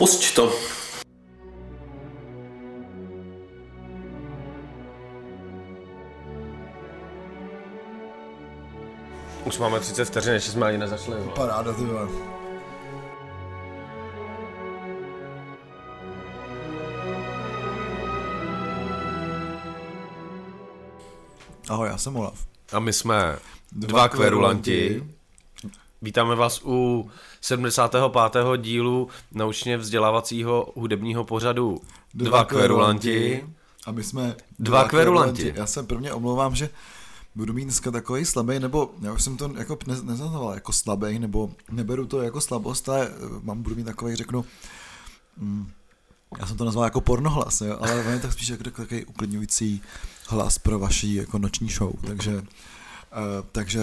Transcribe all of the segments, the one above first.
Pusť to. Už máme 30 vteřin, ještě jsme ani nezačali. Paráda, ty vole. Ahoj, já jsem Olaf. A my jsme dva kverulanti. Vítáme vás u 75. dílu naučně vzdělávacího hudebního pořadu Dva kverulanti. A my jsme dva kverulanti. Já se prvně omlouvám, že budu mít dneska takový slabý, nebo já už jsem to jako neznamoval jako slabý, nebo neberu to jako slabost, ale budu mít takový, řeknu, já jsem to nazval jako pornohlas, jo? Ale on je tak spíš jako takový uklidňující hlas pro vaši jako noční show, takže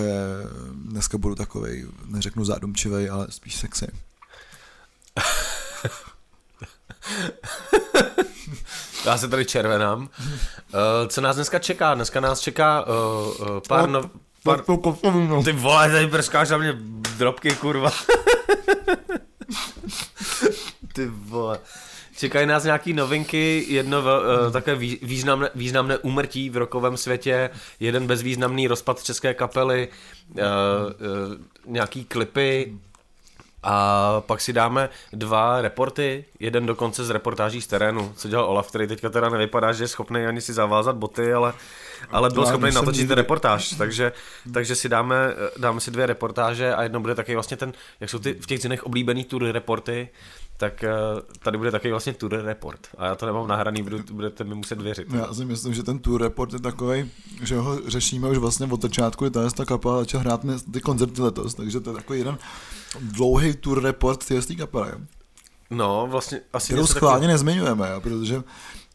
dneska budu takovej, neřeknu zádumčivej, ale spíš sexy. Já se tady červenám. Co nás dneska čeká? Dneska nás čeká pár... Ty vole, tady prskáš na mě drobky, kurva. Ty vole. Čekají nás nějaký novinky, jedno také významné úmrtí v rockovém světě, jeden bezvýznamný rozpad české kapely, nějaký klipy a pak si dáme dva reporty, jeden dokonce z reportáží z terénu, co dělal Olaf, který teďka teda nevypadá, že je schopný ani si zavázat boty, ale byl schopný natočit reportáž, takže si dáme si dvě reportáže a jedno bude taky vlastně ten, jak jsou ty v těch zinech oblíbený tour reporty, tak tady bude taky vlastně tour report. A já to nemám nahraný, budete mi muset věřit. Já si myslím, že ten tour report je takovej, že ho řešíme už vlastně od začátku, kdy ta kapela začala hrát ty koncerty letos, takže to je takový jeden dlouhý tour report z té kapely. No, vlastně asi... Kterou schválně taky... nezmiňujeme, jo, protože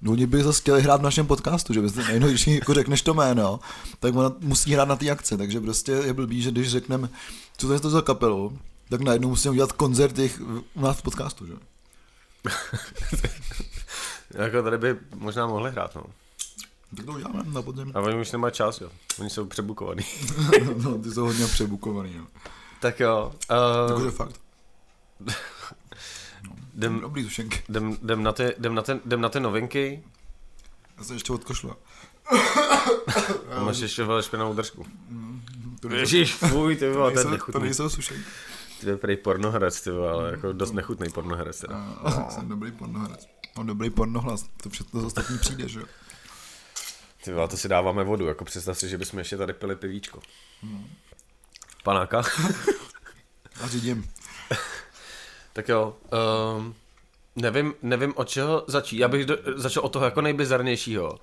oni by zase chtěli hrát v našem podcastu, že byste nejenom, když jako řekneš to jméno, tak ona musí hrát na té akci, takže prostě je blbý, že když řekneme, co to je to za kapelu, tak najednou musíme udělat koncert u nás v podcastu, že? Jako tady by možná mohli hrát, no. Tak to uděláme na podzim. A oni už nemají čas, jo. Oni jsou přebukovaný. No, ty jsou hodně přebukovaný, jo. Tak jo. Takže fakt. No, dobrý tušenky. Jdem na ty novinky. Já se ještě odkošlu. Máš ještě velmi špinavou držku. Ježíš, fuj, ty vole, ten nechutný. To nejsou sušenky. Ty je prej pornoherec, ty vole, ale jako dost nechutnej pornoherec teda. Jsem dobrý pornoherec. Mám dobrý pornohlas, to před to ostatní přijde, že jo? Ty vole, to si dáváme vodu, jako představ si, že bychom ještě tady pili pivíčko. Panáka? Já řídím. Tak jo, nevím od čeho začít. Já bych začal od toho jako nejbizarnějšího.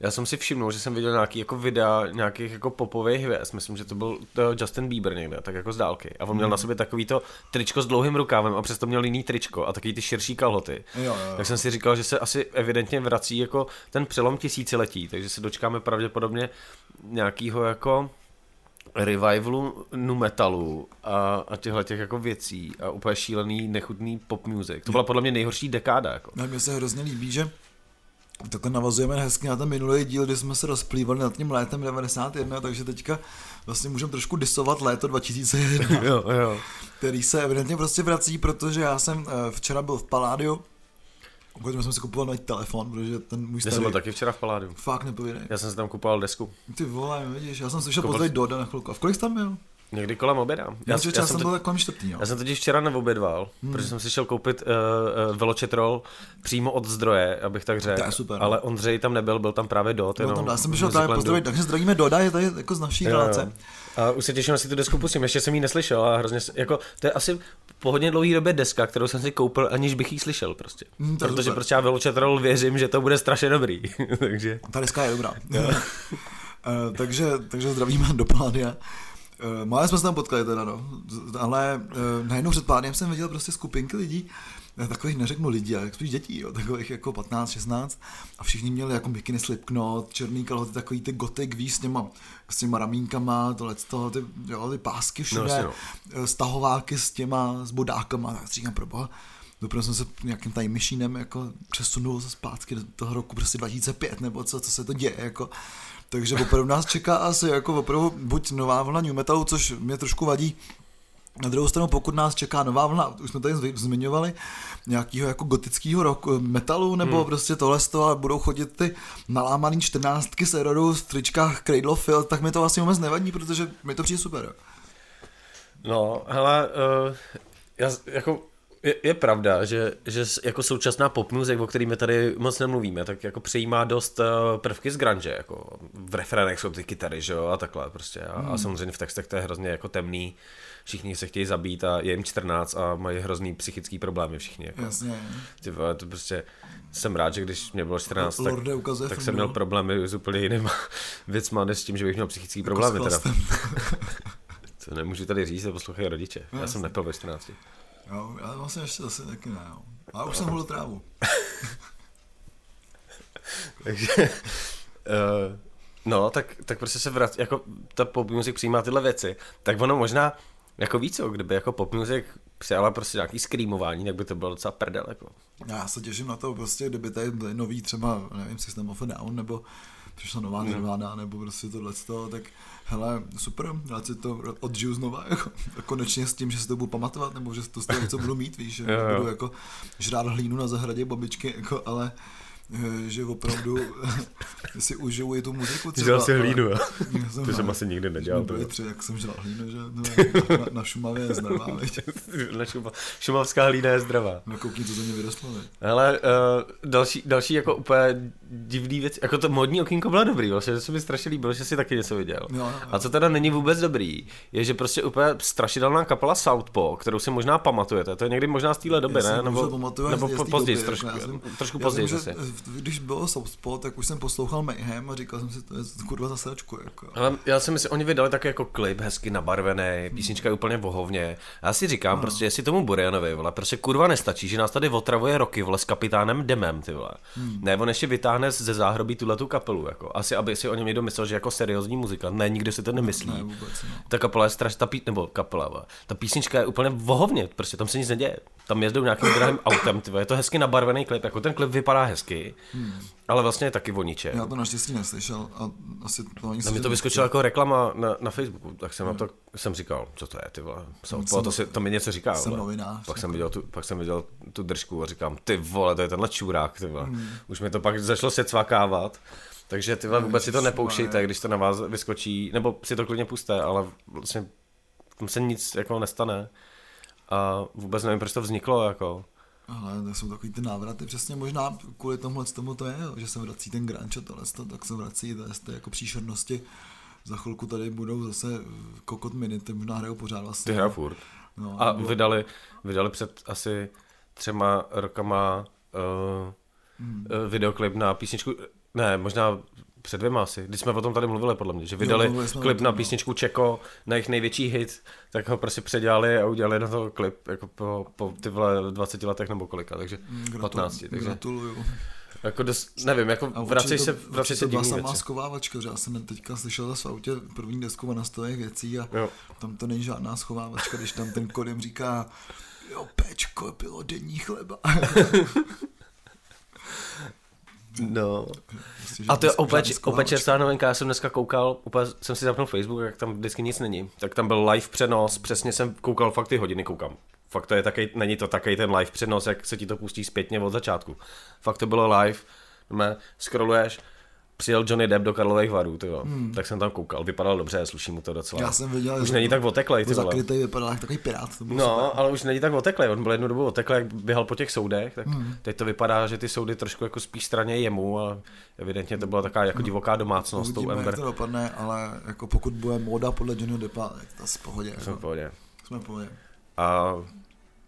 Já jsem si všimnul, že jsem viděl nějaký jako videa nějakých jako popových hvězd, myslím, že to byl Justin Bieber někde, tak jako z dálky. A on měl na sobě takový to tričko s dlouhým rukávem a přesto měl jiný tričko a taky ty širší kalhoty. Jo. Tak jsem si říkal, že se asi evidentně vrací jako ten přelom tisíciletí, takže se dočkáme pravděpodobně nějakýho jako revivalu nu metalu a těchhle těch jako věcí a úplně šílený, nechutný pop music. To byla podle mě nejhorší dekáda. Jako. Mně se hrozně líbí, že takhle navazujeme hezky na ten minulý díl, kdy jsme se rozplývali nad tím létem 91, takže teďka vlastně můžeme trošku disovat léto 2001, jo. Který se evidentně prostě vrací, protože já jsem včera byl v Paládiu, když jsem si kupoval nový telefon, protože ten můj starý... Já jsem byl taky včera v Paládiu. Fakt nepovědej. Já jsem si tam kupoval desku. Ty vole, vidíš, já jsem slyšel později Doda na chvilku. A v kolik jsi tam byl? Někdy kolem oběda. Já jsem byl kolem čtvrtý, jo. Já jsem totiž včera neobědval, protože jsem si šel koupit Veločetrol přímo od zdroje, abych tak řekl. Ale Ondřej tam nebyl, byl tam právě DOT. Já jsem přišel právě pozdravit, takže zdravíme Doda, je tady jako z naší relace. A už se těším, asi tu desku pustím, ještě jsem ji neslyšel a hrozně, jako, to je asi po hodně dlouhý době deska, kterou jsem si koupil, aniž bych ji slyšel prostě. Protože super. Prostě já Veločetrol věřím, že to bude strašně dobrý, takže. Ta deska je dobrá. Takže zdravíme do Pádia. Mále jsme se tam potkali teda, no, ale najednou před pádem jsem viděl prostě skupinky lidí, takových neřeknu lidí, ale spíš dětí, jo, takových jako 15, 16 a všichni měli jako bikiny slipknot, černý kalhoty, takový ty gotik, víš, s těma ramínkama, tohleto, ty pásky všude, no. Stahováky s bodákama, tak říkám proboha. Doprve jsem se nějakým time machineem jako přesunul se zpátky do toho roku prostě 2005 nebo co se to děje jako. Takže opravdu nás čeká asi jako opravdu buď nová vlna new metalu, což mě trošku vadí, Na druhou stranu, pokud nás čeká nová vlna, už jsme tady zmiňovali, nějakého jako gotického roku, metalu, nebo prostě tohle a budou chodit ty nalámaný 14ky se rodou v tričkách Cradle of Filth, tak mi to vlastně vůbec nevadí, protože mi to přijde super. No, hele, je pravda, že jako současná pop music, o kterým tady moc nemluvíme, tak jako přejímá dost prvky z grunge, jako v refrénech jsou ty kytary, že jo, a takhle prostě. A samozřejmě v textech to je hrozně jako temný. Všichni se chtějí zabít a je jim 14 a mají hrozný psychický problémy všichni. Jako. Jasně. Ty vole, to prostě jsem rád, že když mě bylo 14, tak jsem měl problémy s úplně jinýma věcma, než s tím, že bych měl psychický jako problémy. Teda. To nemůžu tady říct, poslouchají rodiče. Jasně. Já jsem nepil ve 14. Jo, já vlastně ještě zase taky ne. Jo. A už jsem hulil trávu. Takže... no, tak prostě se vrací, jako ta pop music přijímá tyhle věci, tak ono možná... Jako víc, kdyby jako pop music přijala prostě nějaký screamování, tak by to bylo docela prdel, jako. Já se těším na to prostě, kdyby tady byly nový třeba, nevím, System of a Down, nebo přišla nová Nirvana, nebo prostě tohleto, tak hele, super, rád si to odžiju znova, jako, konečně s tím, že si to budu pamatovat, nebo že to z toho co budu mít, víš, že budu jako žrát hlínu na zahradě babičky, jako, ale... že opravdu si užiju i tu muziku. Třeba. Žral si hlínu, jo? To jsem asi nikdy nedělal. Jak jsem žral hlínu, že? No, na Šumavě je zdravá, veď? Šumavská hlína je zdravá. No koukni, co ze mě vyrostlo, veď? Hele, další jako úplně divný věc, jako to modní okýnko bylo dobrý, vlastně, že se mi strašně líbilo, že jsi taky něco viděl. Jo, a co teda není vůbec dobrý, je, že prostě úplně strašidelná kapela Southpaw, kterou si možná pamatujete, to je někdy možná z téhle doby, ne? Nebo později, trošku později zase. Když bylo Southpaw, tak už jsem poslouchal Mayhem a říkal jsem si, to je kurva za sračku. Jako. Ale já si myslím, oni vydali taky jako klip hezky nabarvený, písnička je úplně vohovně. Já si říkám, prostě jestli tomu Burianovi, vole, prostě kurva nestačí, že nás tady otravuje roky, vole, s kapitánem Demem, ty vole. Ne, on ještě vytáhne ze záhrobí tuhletu kapelu, jako. Asi, aby si o něm někdo myslel, že jako seriózní muzika. Ne, nikdo si to nemyslí. Ne, vůbec, ne. Ta kapela je strašná, ta písnička je úplně vohovně, prostě tam se nic neděje. Tam jezdou nějakým drahým autem, ty vole. Je to hezky nabarvený klip, jako ten klip vypadá hezky. Ale vlastně je taky o ničem. Já to naštěstí neslyšel a asi to ani... Na mě to vyskočilo jako reklama na Facebooku, tak jsem na to jsem říkal, co to je, ty vole, to mi něco říká, jsem novinář. Pak jsem viděl tu držku a říkám, ty vole, to je tenhle čurák, ty vole. Už mi to pak začalo se cvakávat, takže ty vole, vůbec si to nepouštějte, když to na vás vyskočí, nebo si to klidně pusťte, ale vlastně tam se nic jako nestane a vůbec nevím, proč to vzniklo, jako. Ale tak jsou takový ty návraty, přesně možná kvůli tomu to je, že se vrací ten grunge a tohle, tak se vrací z té jako příšernosti. Za chvilku tady budou zase Kokot Minute, možná hrajou pořád vlastně. Ty hrajou furt. No, a nebo... vydali před asi 3 rokama videoklip na písničku, ne, možná před 2 asi, když jsme o tom tady mluvili podle mě, že vydali klip na písničku Čeko, na jejich největší hit, tak ho prostě předělali a udělali na to klip jako po ty vole 20 letech nebo kolika, takže 15. Takže gratuluju. Jako nevím, jako vrací se divný věci. To byla samá schovávačka, že já jsem teďka slyšel zase v autě první desku a nastojech věcí a tam to není žádná schovávačka, když tam ten Kodem říká jo, péčko bylo denní chleba. No. A to je opět čerstvá novinka, já jsem dneska koukal, úplně jsem si zapnul Facebook, jak tam vždycky nic není, tak tam byl live přenos, přesně jsem koukal, fakt ty hodiny koukám. Fakt to je taky, není to takový ten live přenos, jak se ti to pustí zpětně od začátku. Fakt to bylo live, scrolluješ, přijel Johnny Depp do Karlových Varů, tak jsem tam koukal, vypadal dobře, sluší mu to docela. Já jsem viděl, už není tak oteklej, ty vole. Zakrytej vypadal jak takový pirát. To no, super. Ale už není tak oteklej, on byl jednu dobu oteklej, jak běhal po těch soudech, tak teď to vypadá, že ty soudy trošku jako spíš straně jemu, ale evidentně to byla taková jako divoká domácnost. Uvidíme, jak to dopadne, ale jako pokud bude móda podle Johnny Deppa, tak to je v pohodě. Jsme v pohodě.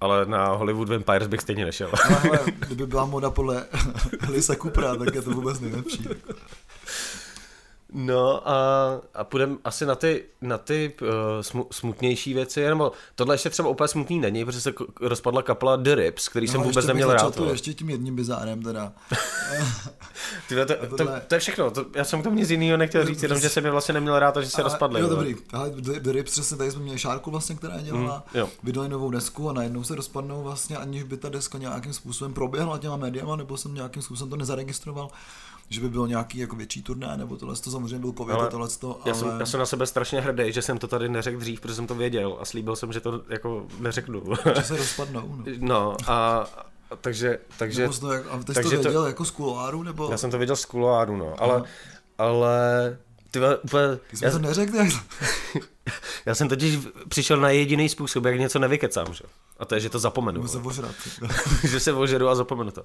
Ale na Hollywood Vampires bych stejně nešel. Ale kdyby byla moda podle Lisa Coopera, tak je to vůbec nejlepší. No a půjdeme asi na ty smutnější věci, nebo tohle ještě třeba úplně smutný není, protože se rozpadla kapela The Rips, který jsem vůbec neměl rád. To ještě tím jedním bizárem teda. To je všechno, já jsem k tomu nic jiného nechtěl říct, jenom že jsem je vlastně neměl rád a že se rozpadly. Jo, dobrý, The Rips, přesně tady jsme měli Šárku vlastně, která dělala, vydali novou desku a najednou se rozpadnou vlastně, aniž by ta deska nějakým způsobem proběhla těma médiama, nebo jsem nějakým způsobem to nezaregistroval. že by bylo nějaký jako větší turné, nebo tohle to samozřejmě byl covid a tohle to, ale... Já jsem na sebe strašně hrdý, že jsem to tady neřekl dřív, protože jsem to věděl a slíbil jsem, že to jako neřeknu. Že se rozpadnou. No a... Takže to, a ty jsi to věděl to, jako z kuloáru, nebo? Já jsem to věděl z kuloáru, no, ale tyhle úplně... Ty jsi mi to neřekl, jak... Já jsem totiž přišel na jediný způsob, jak něco nevykecám, že? A to je, že to zapomenu. Můžu se ožrat. Že se ožeru a zapomenu to.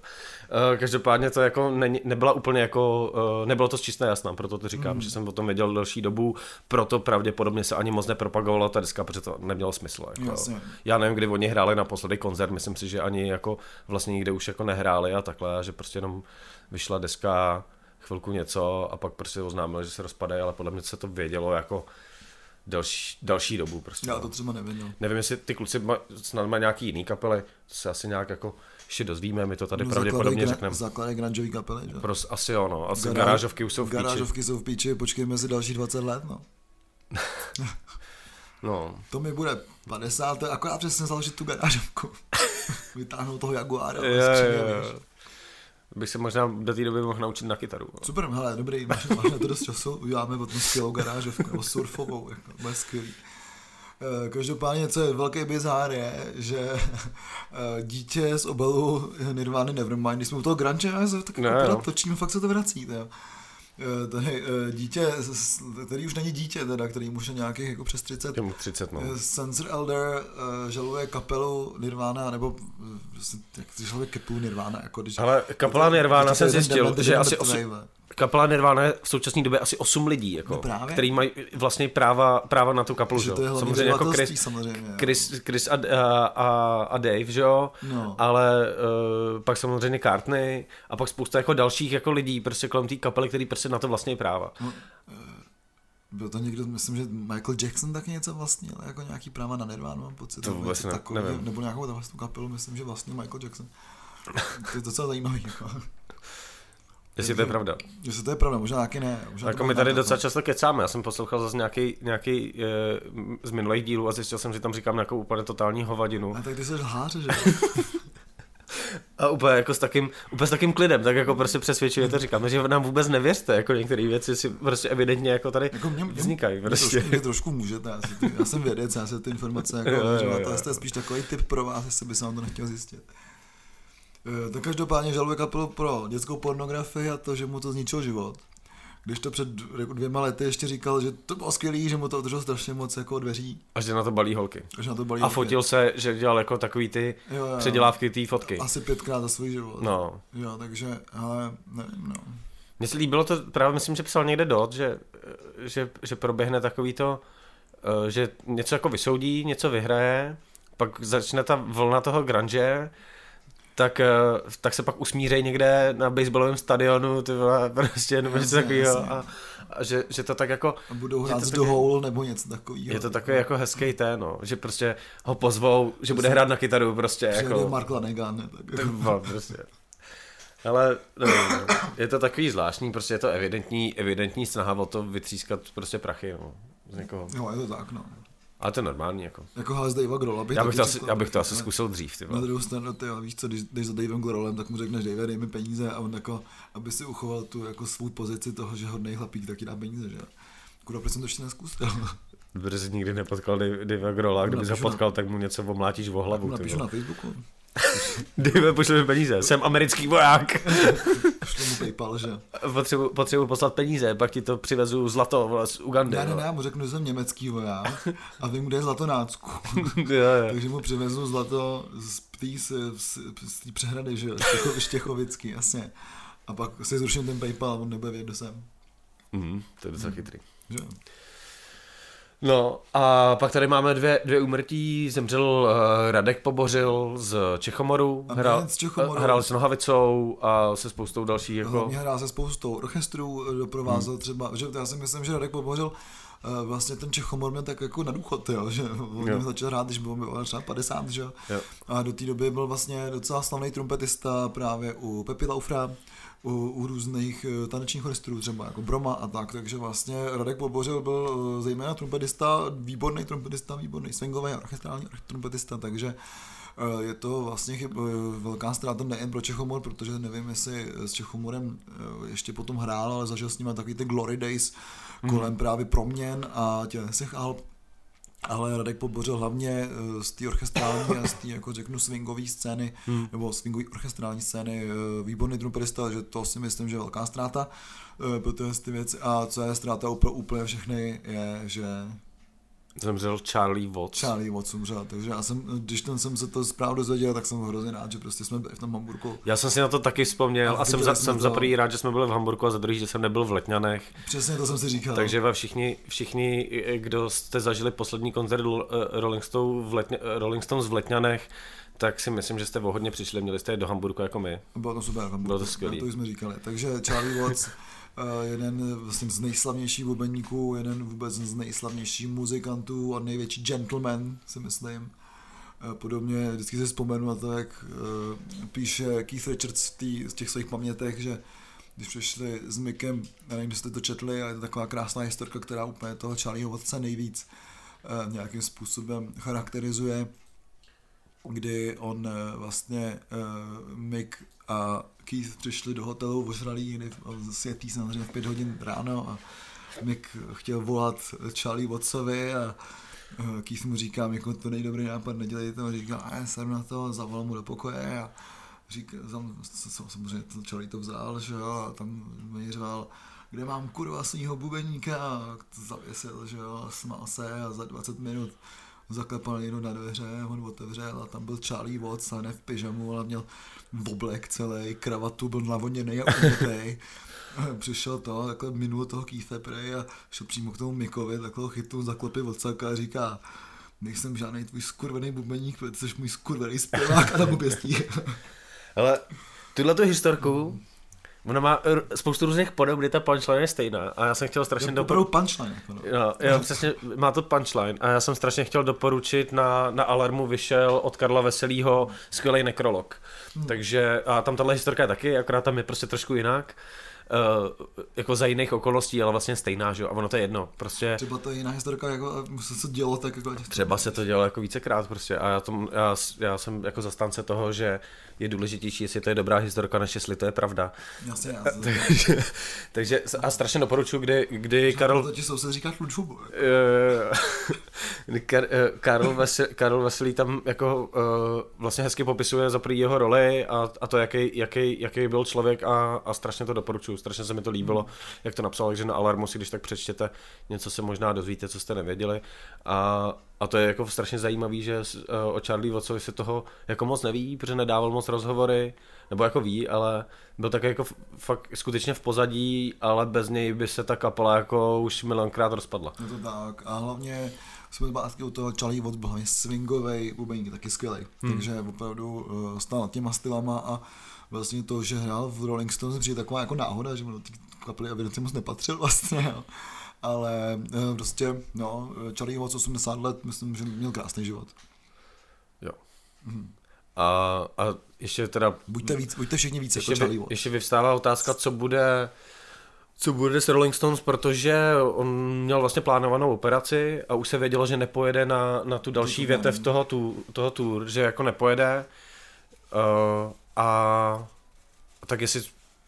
Každopádně to jako nebyla úplně jako, nebylo to z čisté jasná, proto to říkám, že jsem o tom věděl delší dobu, proto pravděpodobně se ani moc nepropagovala ta deska, protože to nemělo smysl. Jako. Já nevím, kdy oni hráli naposledy koncert, myslím si, že ani jako vlastně nikde už jako nehráli a takhle, že prostě jenom vyšla deska, chvilku něco a pak prostě oznámili, že se rozpadají, ale podle mě se to vědělo jako další dobu prostě. Já to třeba nevěděl. Nevím, jestli ty kluci snad mají nějaký jiný kapely, to se asi nějak jako ještě dozvíme, my to tady pravděpodobně řekneme. Základy grungeový kapely, že? Asi jo, no. Asi garážovky už jsou v píči. Garážovky jsou v píči, počkejme si další 20 let, no. No. To mi bude 50, to je akorát přesně založit tu garážovku. Vytáhnout toho Jaguára. Bych se možná do té doby mohl naučit na kytaru. Ale. Super, hele, dobrý, máš na to dost času, uděláme potom skvělou garážovku, nebo surfovou, jako, bude skvělý. Každopádně, co je velký bizár je, že dítě z obalu Nirvány Nevermind, když jsme u toho grunge, tak akorát točíme, fakt se to vrací. Tady dítě, který už není dítě, teda, který už je nějakých jako přes 30. Těmu 30, no. Sensor Elder žaluje kapelu Nirvana, nebo žaluje kapelu Nirvana. Jako, když, ale kapela Nirvana jsem zjistil, že asi kapela Nirvana je v současné době asi 8 lidí, jako, no který mají vlastně práva na tu kapelu. Že to je samozřejmě jako Chris a Dave, že jo? No. Ale pak samozřejmě Cartney a pak spousta jako dalších jako lidí prostě kolem té kapely, který prostě na to vlastně práva. No, byl to někdo, myslím, že Michael Jackson tak něco vlastnil, jako nějaký práva na Nirvánu, mám pocit. To vůbec nevím. Nebo nějakou takovou kapelu, myslím, že vlastnil Michael Jackson. To je docela zajímavý, jako. Jestli to je pravda. Jestli to je pravda, možná taky ne. Možná jako my tady docela často kecáme, já jsem poslouchal zase nějaký z minulých dílů a zjistil jsem, že tam říkám nějakou úplně totální hovadinu. A tak ty jsi lhář, že? A úplně jako s takým klidem, tak jako prostě přesvědčuje to, říkáme, že nám vůbec nevěřte, jako některé věci si prostě evidentně jako tady jako mě vznikají. Prostě. Mě trošku můžete, já jsem vědec, já se ty informace jako ale to je spíš takový tip pro vás, jestli by se vám to nechtěl zjistit. Tak každopádně žaluje kapelu pro dětskou pornografii a to, že mu to zničilo život. Když to před 2 lety ještě říkal, že to bylo skvělý, že mu to otevřelo strašně moc jako dveří. A že na to balí holky. A fotil se, že dělal jako takový ty předělávky té fotky. Asi 5krát za svůj život. No. Jo, takže, ale nevím, no. Mně se líbilo to, právě myslím, že psal někde DOT, že proběhne takový to, že něco jako vysoudí, něco vyhraje, pak začne ta vlna toho grunge, tak se pak usmířej někde na baseballovém stadionu, ty vole, prostě nebo něco takového a že to tak jako... A budou hrát z dohol nebo něco takového. Je to takový jako hezký ten, no, že prostě ho pozvou, že bude hrát na kytaru prostě. Jako Mark Lanegan. Tak prostě. Ale nevím, je to takový zvláštní, prostě je to evidentní snaha o to vytřískat prostě prachy, no, z někoho. Jo, je to tak, no. Ale to je normální, jako. Jako hlas Davea Grohla. Já bych to asi zkusil dřív, ty vole. Na druhou stranu, ty víš co, když jdeš za Davem Grohlem, tak mu řekneš, Dave, dej mi peníze a on jako, aby si uchoval tu jako svou pozici toho, že hodnej chlapík, tak ti dá peníze, že? Kurva, proč jsem to ještě nezkusil? Protože jsi nikdy nepotkal Davea Grohla, kdyby ho potkal, tak mu něco omlátíš o hlavu. Napíšu na Facebooku. Dave, pošli mi peníze, jsem americký voják. Pošli mu PayPal, že? Potřebuji poslat peníze, pak ti to přivezu zlato z Ugandy. Ne, já mu řeknu, že jsem německý voják a vím, kde je zlatonácku. Takže mu přivezu zlato z té přehrady, že jo, Štěchovický, jasně. A pak si zruším ten PayPal, on nebude vědět, kdo jsem. To je docela chytrý. Že? No a pak tady máme dvě úmrtí, zemřel Radek Pobořil z Čechomoru, hrál s Nohavicou a se spoustou dalších jako... Hrál se spoustou orchestrů, doprovázel třeba, že já si myslím, že Radek Pobořil vlastně ten Čechomor měl tak jako na důchod, jo, že on začal hrát, když bylo třeba 50, že jo. A do té doby byl vlastně docela slavný trumpetista právě u Pepi Laufra, u různých tanečních orchestrů, třeba jako Broma a tak, takže vlastně Radek Pobořil byl zejména trumpetista, výborný swingový orchestrální trumpetista, takže Je to vlastně velká ztráta nejen pro Čechomor, protože nevím, jestli s Čechomorem ještě potom hrál, ale zažil s nimi takový ty glory days kolem právě proměn a těch Alp. Ale Radek Pobořil hlavně z té orchestrální a z té, jako řeknu, swingové scény, nebo swingové orchestrální scény, výborný trumperista, že to si myslím, že je velká ztráta pro ty věci. A co je ztráta pro úplně všechny, je, že... Zemřel Charlie Watts. Charlie Watts umřel, takže já jsem, když ten jsem se to zpráv dozvěděl, tak jsem hrozně rád, že prostě jsme byli v tom Hamburku. Já jsem si na to taky vzpomněl a jsem za prvý rád, že jsme byli v Hamburku a za druhý, že jsem nebyl v Letňanech. Přesně to jsem si říkal. Takže všichni, kdo jste zažili poslední koncert Rolling Stones v Letňanech, tak si myslím, že jste hodně přišli, měli jste je do Hamburku jako my. Bylo to super, Hamburku. Bylo to skvělý. To jsme říkali, takže Charlie Watts. Jeden vlastně z nejslavnějších bubeníků, jeden vůbec z nejslavnějších muzikantů a největší gentleman, si myslím. Podobně vždycky si vzpomenu na to, jak píše Keith Richards v těch svých pamětech, že když přišli s Mickem, já nevím, jste to četli, ale je to taková krásná historka, která úplně toho Charlieho Wattse nejvíc nějakým způsobem charakterizuje, kdy on vlastně Mick a Keith přišli do hotelu, ožralí, světý samozřejmě v 5 hodin ráno a Mick chtěl volat Charlie Wattsovi a Keith mu říká, jako to nejdobrý nápad, nedělej to, a říká, jsem na to, zavolal mu do pokoje a říká, samozřejmě Charlie to vzal, že jo, a tam mi řval, kde mám kurva svýho bubeníka, a to zavěsil, že jo, a smál se a za 20 minut zaklepal někdo na dveře, on otevřel a tam byl Charlie Watts, a ne v pyžamu, ale měl boblek celý, kravatu, byl navoněnej a umětej. Přišel to, takhle minul toho Keitha prej a šel přímo k tomu Mickovi, takhle chytl, zaklepil odsaka a říká, nejsem žádnej tvůj skurvený bubeník, protože jsi můj skurvený zpěvák a tam oběstí. Ale tuhletu historku, ona má spoustu různých podob, kdy ta punchline je stejná a já jsem chtěl strašně doporučit... punchline. Jo, přesně, má to punchline a já jsem strašně chtěl doporučit, na Alarmu vyšel od Karla Veselýho skvělý nekrolog. Takže a tam tahle historka je taky, akorát tam je prostě trošku jinak. Jako za jiných okolností, ale vlastně stejná, že jo, a ono to je jedno, prostě... Třeba to je jiná historka, jako se to dělo tak jako... Třeba se to dělo jako vícekrát prostě a já jsem jako zastánce toho, že je důležitější, jestli to je dobrá historka, než jestli to je pravda. Jasně, takže a strašně doporučuji, kdy Karel... To ti soused říká tlučubu. Karel Veselý tam jako vlastně hezky popisuje za prý jeho roli a to, jaký byl člověk a strašně to doporučuji. Strašně se mi to líbilo, jak to napsal, takže na Alarmu si když tak přečtěte, něco se možná dozvíte, co jste nevěděli. A to je jako strašně zajímavý, že o Charlie Wattsovi se toho jako moc neví, protože nedával moc rozhovory, nebo jako ví, ale byl tak jako fakt skutečně v pozadí, ale bez něj by se ta kapela jako už milionkrát rozpadla. Je to tak a hlavně jsme zpátky u toho, Charlie Watts byl hlavně swingovej bubeník, taky skvělej, takže opravdu stál nad těma stylama a vlastně to, že hrál v Rolling Stones, přijde taková jako náhoda, že mu do té kapely evidentně moc nepatřil vlastně, jo. Ale prostě, no, Charlie Watts 80 let, myslím, že měl krásný život. Jo. A ještě teda... Buďte všichni víc jako Charlie Watts. Ještě vyvstává otázka, co bude s Rolling Stones, protože on měl vlastně plánovanou operaci a už se vědělo, že nepojede na tu další větev toho tour, že jako nepojede. A tak jestli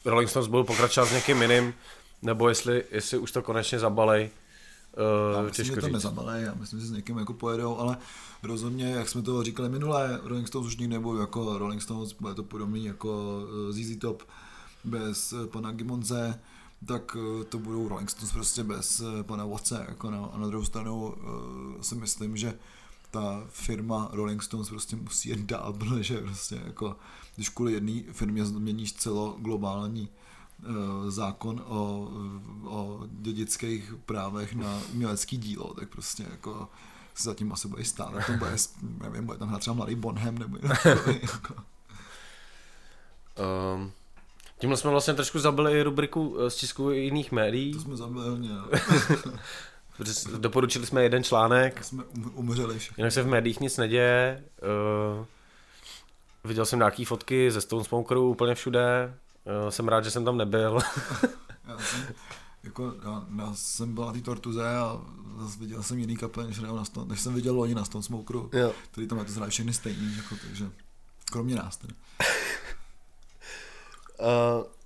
Rolling Stones budou pokračovat s někým jiným, nebo jestli už to konečně zabalej, těžko říct. Já myslím, že to nezabalej, já myslím, že s někým jako pojedou, ale rozhodně, jak jsme to říkali minule, Rolling Stones už nikdy nebudou jako Rolling Stones, bude to podobný jako ZZ Top bez pana Gimonze, tak to budou Rolling Stones prostě bez pana Wattse, jako a na druhou stranu si myslím, že ta firma Rolling Stones prostě musí jen dál, protože prostě jako, když kvůli jedné firmě změníš celoglobální zákon o dědických právech na umělecký dílo, tak prostě jako se zatím asi bude stát. Tak to bude, nevím, bude tam hrát třeba mladý Bonham nebo jako. Tímhle jsme vlastně trošku zabili rubriku z tisku jiných médií. To jsme zabili, nějak. Doporučili jsme jeden článek. Jsme umřeli všechno. Jinak se v médiích nic neděje. Viděl jsem nějaký fotky ze Stone Smokeru úplně všude. Jsem rád, že jsem tam nebyl. Já jsem jako já jsem byl na té Tortuze a zase viděl jsem jiný kapel, než jsem viděl loni na Stone Smokeru, který tam na to zhráli všechny stejný, jako, takže kromě nás tedy.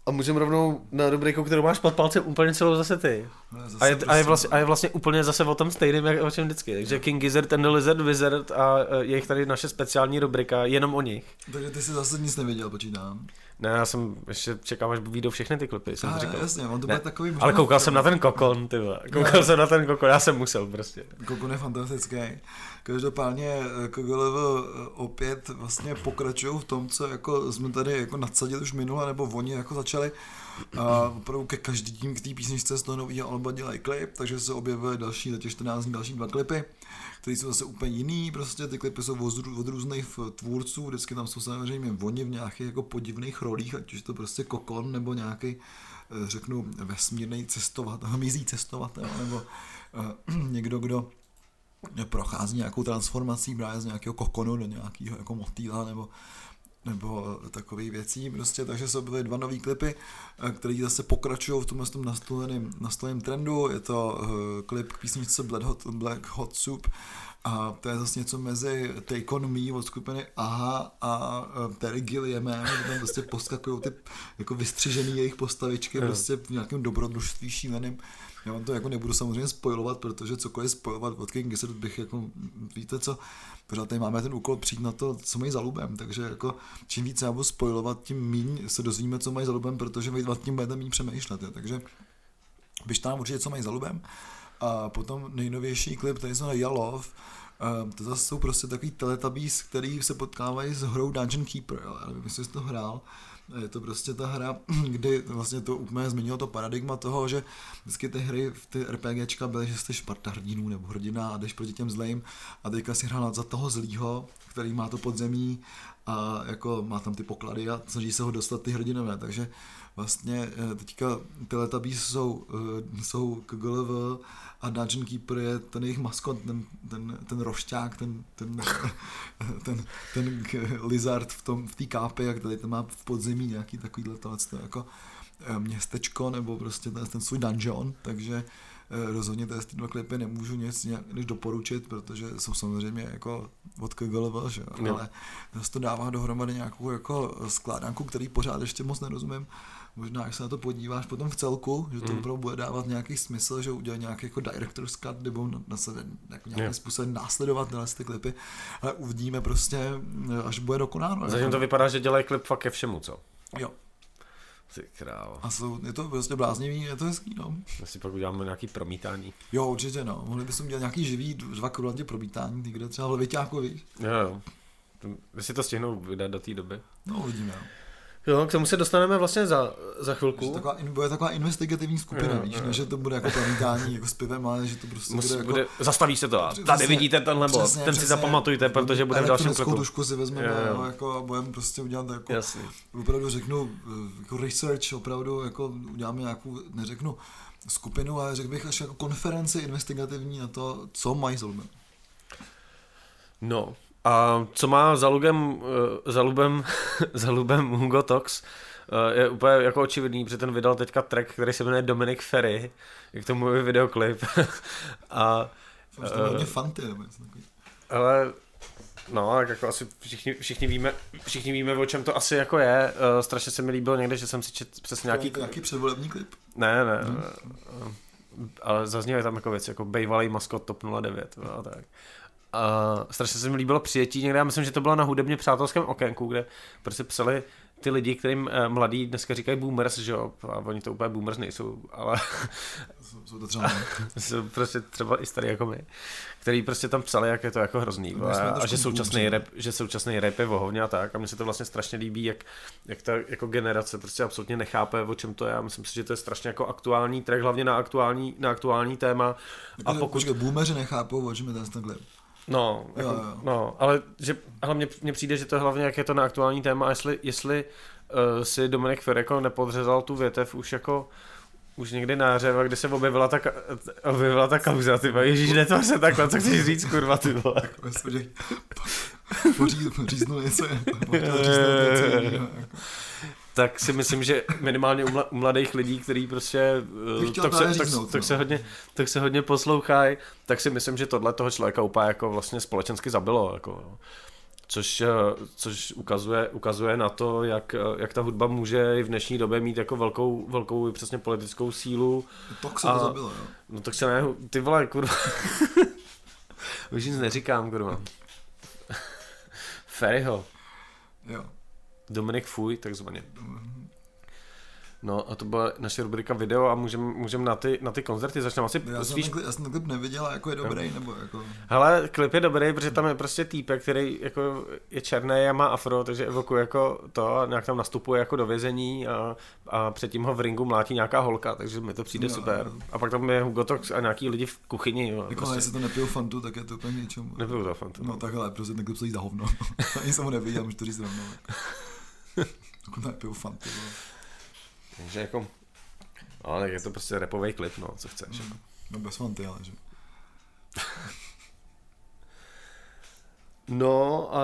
A můžeme rovnou na rubriku, kterou máš pod palcem úplně celou zase ty. A je vlastně úplně zase o tom stejným, jak o čem vždycky. Takže King Gizzard and the Lizard Wizard a je jich tady naše speciální rubrika, jenom o nich. Takže ty jsi zase nic nevěděl, počítám. Ne, já jsem ještě čekám, až vyjdou všechny ty klipy, jsem říkal. Jasně, on to bude takový... Ale koukal jsem na ten kokon, ty vole. Koukal jsem na ten kokon, já jsem musel prostě. Kokon je fantastický. Každopádně Kogolevo opět vlastně pokračují v tom, co jako jsme tady jako nadsadili už minule, nebo oni jako začali a opravdu ke každým k té písničce z toho nového alba dělají klip, takže se objevily další za těch 14 dní další dva klipy, které jsou zase úplně jiný, prostě ty klipy jsou od různých tvůrců, vždycky tam jsou samozřejmě oni v nějakých jako podivných rolích, ať už to prostě kokon nebo nějaký řeknu vesmírný cestovatel, mizí cestovatel, nebo někdo, kdo prochází nějakou transformací právě z nějakého kokonu do nějakého jako motýla nebo takových věcí prostě, takže jsou byly dva nový klipy, které zase pokračují v tomhle nastoleném trendu. Je to klip k písničce Black Hot Soup a to je zase něco mezi Take On Me od skupiny AHA a Terry Gilliamem, kde tam prostě poskakují ty jako vystřižený jejich postavičky prostě v nějakém dobrodružství šíleným. Já vám to jako nebudu samozřejmě spoilovat, protože cokoliv spoilovat od King Gizzard bych jako, víte co, pořád tady máme ten úkol přijít na to, co mají za lubem, takže jako čím víc já budu spoilovat, tím míň se dozvíme, co mají za lubem, protože vy tím budete míň přemýšlet, takže běžte nám určitě, co mají za lubem. A potom nejnovější klip, tady jsme na Jalov, to zase jsou prostě takový Teletubbies, který se potkávají s hrou Dungeon Keeper, jo? Já nevím, jestli jsi to hrál. Je to prostě ta hra, kdy vlastně to úplně změnilo to paradigma toho, že vždycky ty hry, ty RPGčka byly, že jste Sparta hrdinů nebo hrdina a jdeš proti těm zlejm a teďka si hrál za toho zlýho, který má to podzemí a jako má tam ty poklady a snaží se ho dostat ty hrdinové, takže vlastně teďka Teletubbies jsou KGLV a Dungeon Keeper je ten jejich maskot, ten rošťák, ten lizard v té kápě, jak tady ten má v podzemí nějaký takovýhle tohleto jako městečko nebo prostě ten svůj dungeon, takže rozhodně tady z ty dva klipy nemůžu nic než doporučit, protože jsou samozřejmě jako od KGLV, že? Ale zase to dává dohromady nějakou jako skládanku, který pořád ještě moc nerozumím. Možná, jak se na to podíváš potom v celku, že to opravdu bude dávat nějaký smysl, že udělat nějaký jako director's cut, nebo nějakým způsobem následovat ty klipy, ale uvidíme prostě, až bude dokonáno. Zatím to vypadá, že dělají klip fakt ke všemu, co? Jo. Ty krávo. A je to prostě bláznivý, je to hezký, no. Asi pak uděláme nějaký promítání. Jo, určitě, no. Mohli bychom udělat nějaký živý dva kruhladě promítání, někde třeba v Leviťáku, víš? Jo. Jestli to stihnou vydat do té doby? No, uvidíme. Jo, k tomu se dostaneme vlastně za chvilku. Bude taková investigativní skupina, víš, ne, že to bude jako promítání jako s pivem, ale že to prostě bude jako... Zastaví se to a tady přesně, vidíte tenhle bod, ten si zapamatujte, protože budeme v dalším kroku. Tušku si vezmeme no, jako, a budeme prostě udělat jako, opravdu řeknu, jako research, opravdu jako uděláme nějakou, neřeknu skupinu, ale řekl bych až jako konferenci investigativní na to, co mají za lubem. No. A co má za lubem Hugo Tox, je úplně jako očividný, protože ten vydal teďka track, který se jmenuje Dominik Feri, k tomu je videoklip. A to je hodně fanty, ale no, tak jako asi všichni víme, o čem to asi jako je. Strašně se mi líbilo někde, že jsem si četl přes nějaký... Nějaký předvolební klip? Ne. Ale zaznívají tam jako věci, jako bejvalý maskot TOP 09 a tak. A strašně se mi líbilo přijetí někde, já myslím, že to bylo na hudebně přátelském okénku, kde prostě psali ty lidi, kterým mladí dneska říkají boomers, že jo, a oni to úplně boomers nejsou, ale jsou to třeba jsou prostě třeba i starý jako my, který prostě tam psali, jak je to jako hrozný a že současný rap je vohovně a tak, a mně se to vlastně strašně líbí, jak ta jako generace prostě absolutně nechápe, o čem to je, a myslím si, že to je strašně jako aktuální track, hlavně na aktuální téma. A pokud boomeři nechápou, o čem je ten klip. No, jako, no, ale mně přijde, že to hlavně, jak je to na aktuální téma, jestli si Dominik Fereko nepodřezal tu větev už někdy nářeva, kde se objevila ta kauza, ty vole, ježíš, netvář se takhle, co chceš říct, kurva, ty vole. Poříznul něco, tak si myslím, že minimálně u mladých lidí, kteří prostě tak se hodně poslouchají, tak si myslím, že tohle toho člověka úplně jako vlastně společensky zabilo, jako. Což ukazuje na to, jak ta hudba může v dnešní době mít jako velkou přesně politickou sílu. Tak se to zabilo, jo. No tak se ne, ty vole, kurva. Už nic neříkám, kurva. Feriho. Jo. Dominik Fuj, takzvaně. No a to byla naše rubrika video a můžeme na ty koncerty začneme asi... Já jsem klip neviděl, jako je dobrý, nebo jako... Hele, klip je dobrý, protože tam je prostě týpek, který jako je černý a má afro, takže evokuje jako to a nějak tam nastupuje jako do vězení a předtím ho v ringu mlátí nějaká holka, takže mi to přijde super. A pak tam je Hugo Tox a nějaký lidi v kuchyni. Jo, jako prostě. Ale jestli to nepiju Fantu, tak je to úplně něčemu. Nepiju to Fantu. No tak hele, prostě ten klip stojí za hovno. Ani jsem ho neviděl, můžu to říct rovnou. Takže jako, ale tak je to prostě rapovej klip, no, co chceš. Jako. No bez Fanty, ale že? No a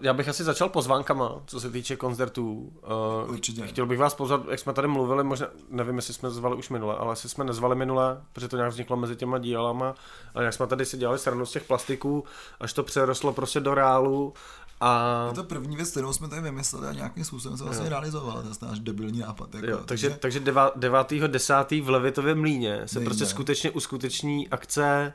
já bych asi začal pozvánkama, co se týče koncertů. Určitě. Chtěl bych vás pozvat, jak jsme tady mluvili, možná, nevím, jestli jsme zvali už minule, ale jestli jsme nezvali minule, protože to nějak vzniklo mezi těma dílama, ale jak jsme tady si dělali srandu z těch plastiků, až to přerostlo prostě do reálu. A... je to první věc, kterou jsme tady vymysleli a nějakým způsobem se vlastně realizovala, to je náš debilní nápad. Jako. Jo, takže 9.10. v Levitově mlýně se prostě skutečně uskuteční akce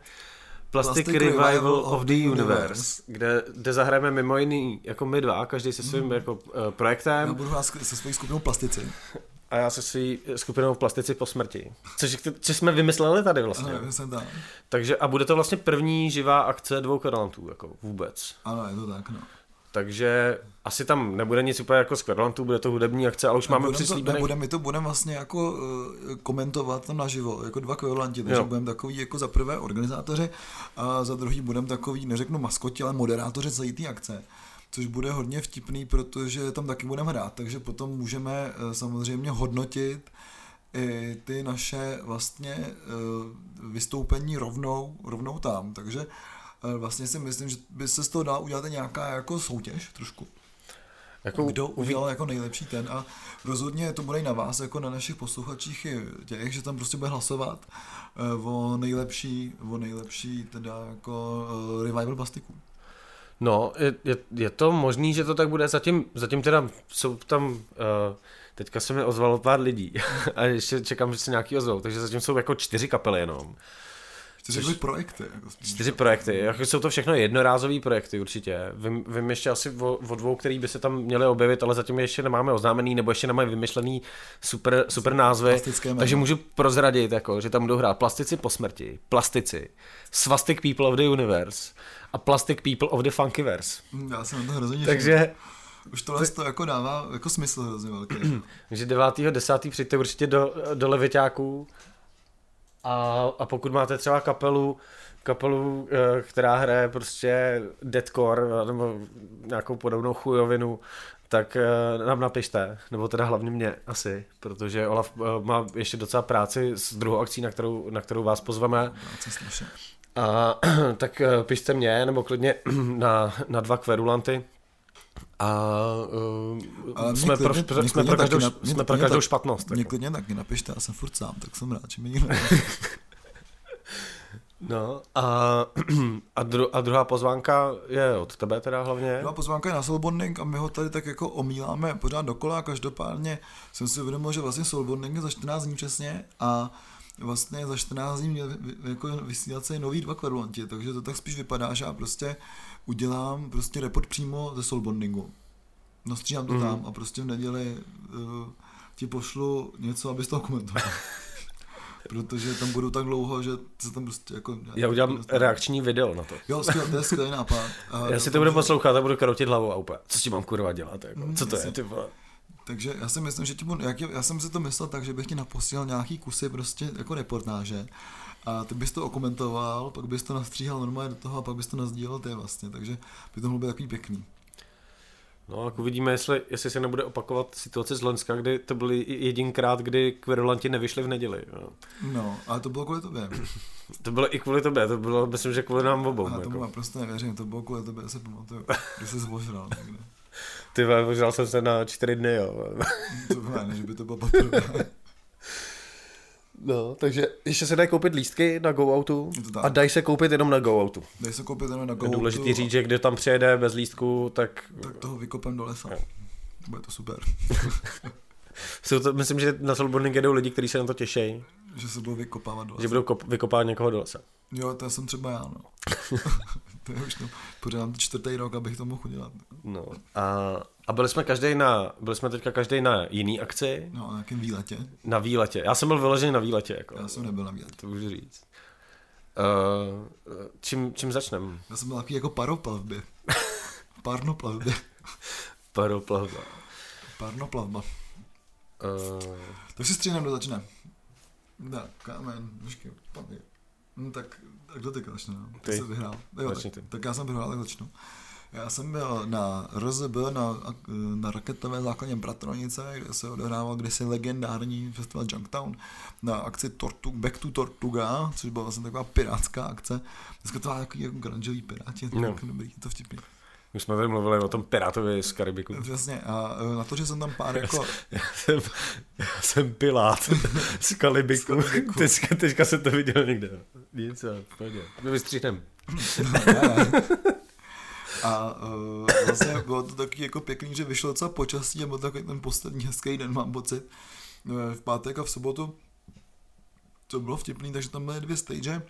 Plastic Revival of the Universe, kde zahrajeme mimo jiný, jako my dva, každý se svým jako, projektem. Já budu hrát se svojí skupinou Plastici. A já se svý skupinou Plastici po smrti. Což jsme vymysleli tady vlastně. Ano, jsem tam. Takže a bude to vlastně první živá akce dvou korelantů, jako vůbec. Ano, je to tak, no. Takže asi tam nebude nic úplně jako z kvarlantů, bude to hudební akce, ale už máme přislíbený. My to budeme vlastně jako komentovat tam naživo, jako dva kvarlanti, takže budeme takový jako za prvé organizátoři a za druhý budeme takový, neřeknu maskoti, ale moderátoři celý té akce, což bude hodně vtipný, protože tam taky budeme hrát, takže potom můžeme samozřejmě hodnotit i ty naše vlastně vystoupení rovnou tam, takže vlastně si myslím, že by se z toho dala udělat nějaká jako soutěž trošku. Jako kdo udělal jako nejlepší ten a rozhodně to bude i na vás, jako na našich posluchačích i těch, že tam prostě bude hlasovat o nejlepší teda jako revival plastiků. No, je to možný, že to tak bude, zatím teda jsou tam... Teďka se mi ozvalo pár lidí a ještě čekám, že se nějaký ozvou, takže zatím jsou jako 4 kapely jenom. 4 projekty. 4 projekty. Jako jsou to všechno jednorázové projekty určitě. Vím ještě asi o 2, který by se tam měly objevit, ale zatím ještě nemáme oznámený nebo ještě nemáme vymyšlený super názvy. Takže můžu prozradit, jako, že tam budou hrát Plastici po smrti, Plastici, Swastic People of the Universe a Plastic People of the Funkyverse. Já jsem na to hrozně takže... Už tohle to jako dává jako smysl hrozně velký. Takže 9.10. přijďte určitě do Leviťáků. A pokud máte třeba kapelu, která hraje prostě deathcore nebo nějakou podobnou chujovinu, tak nám napište, nebo teda hlavně mě asi, protože Olaf má ještě docela práci s druhou akcí, na kterou vás pozveme. A tak pište mě, nebo klidně na 2 kverulanty. A jsme pro každou špatnost. Mě klidně taky napište, já jsem furt sám, tak jsem rád, že mi nikdo. No a druhá pozvánka je od tebe teda hlavně. Druhá pozvánka je na Soul Bonding a my ho tady tak jako omíláme pořád dokola, každopádně jsem si uvědomil, že vlastně Soul Bonding je za 14 dní přesně a vlastně za 14 dní měl jako vysílat se nový 2 kvarulanti, takže to tak spíš vypadá, že já prostě udělám prostě report přímo ze Soul Bondingu. Nastříhám to tam a prostě v neděli ti pošlu něco, abys toho komentoval. Protože tam budou tak dlouho, že se tam prostě jako... Já udělám reakční video na to. Jo, to je skvělý nápad. Já si to budu poslouchat a budu kroutit hlavou a úplně, co s tím mám kurva dělat, jako? Co to je, ty vole? Takže já si myslím, že já jsem si to myslel tak, že bych ti naposílal nějaký kusy prostě jako reportáže a ty bys to okomentoval, pak bys to nastříhal normálně do toho a pak bys to nasdílel ty vlastně, takže by to mohlo být takový pěkný. No tak uvidíme, jestli se nebude opakovat situace z Loňska, kdy to byly jedinkrát, kdy kverulanti nevyšli v neděli. No, ale to bylo kvůli tobě. To bylo i kvůli tobě, to bylo, myslím, že kvůli nám obou. Já tomu naprosto nevěřím, to bylo kvůli tobě, já se pamatuju, když se zbožral. Ty vžral jsem se na 4 dny, jo. To ne, že by to bylo poprvé. No, takže ještě se dají koupit lístky na GoOutu a dají se koupit jenom na GoOutu. Dají se koupit jenom na GoOutu. Je důležitý říct, že když tam přijede bez lístku, tak... Tak toho vykopem do lesa. No. Bude to super. Myslím, že na Soul Bonding jedou lidi, kteří se na to těší. Že se budou vykopávat do lesa. Že budou vykopávat někoho do lesa. Jo, to jsem třeba já, no. To je už to, pořádám 4. rok, abych to mohl udělat. No. A byli jsme teďka každý na jiný akci. No, na jakém výletě. Na výletě. Já jsem byl vyložený na výletě. Jako. Já jsem nebyl na výletě. To můžu říct. Čím začneme? Já jsem byl takový jako paroplavby. Parnoplavby. Paroplavba. Parnoplavba. Tak si stříhneme, kdo začne. Tak, kámen, vždycky, papír. No tak kdo teďka začne? No? Ty jsi vyhrál. Jo, tak já jsem vyhrál, tak začnu. Já jsem byl na RZB, na raketové základně Bratronice, kde se odehrával kdysi legendární festival Junktown, na akci Back to Tortuga, což byla vlastně taková pirátská akce. Dneska to má takový jako grungeový piráti, to je tak dobrý, to vtipný. Už jsme tady mluvili o tom pirátovi z Karibiku. Jasně, a na to, že jsem tam pár jako... Já jsem pilát z Karibiku. Teďka jsem to viděl někde. Nic, pojďme. My vystříhneme. A vlastně bylo to taky jako pěkný, že vyšlo docela počasí a byl takový ten poslední hezký den, mám pocit. V pátek a v sobotu to bylo vtipný, takže tam byly 2 stage.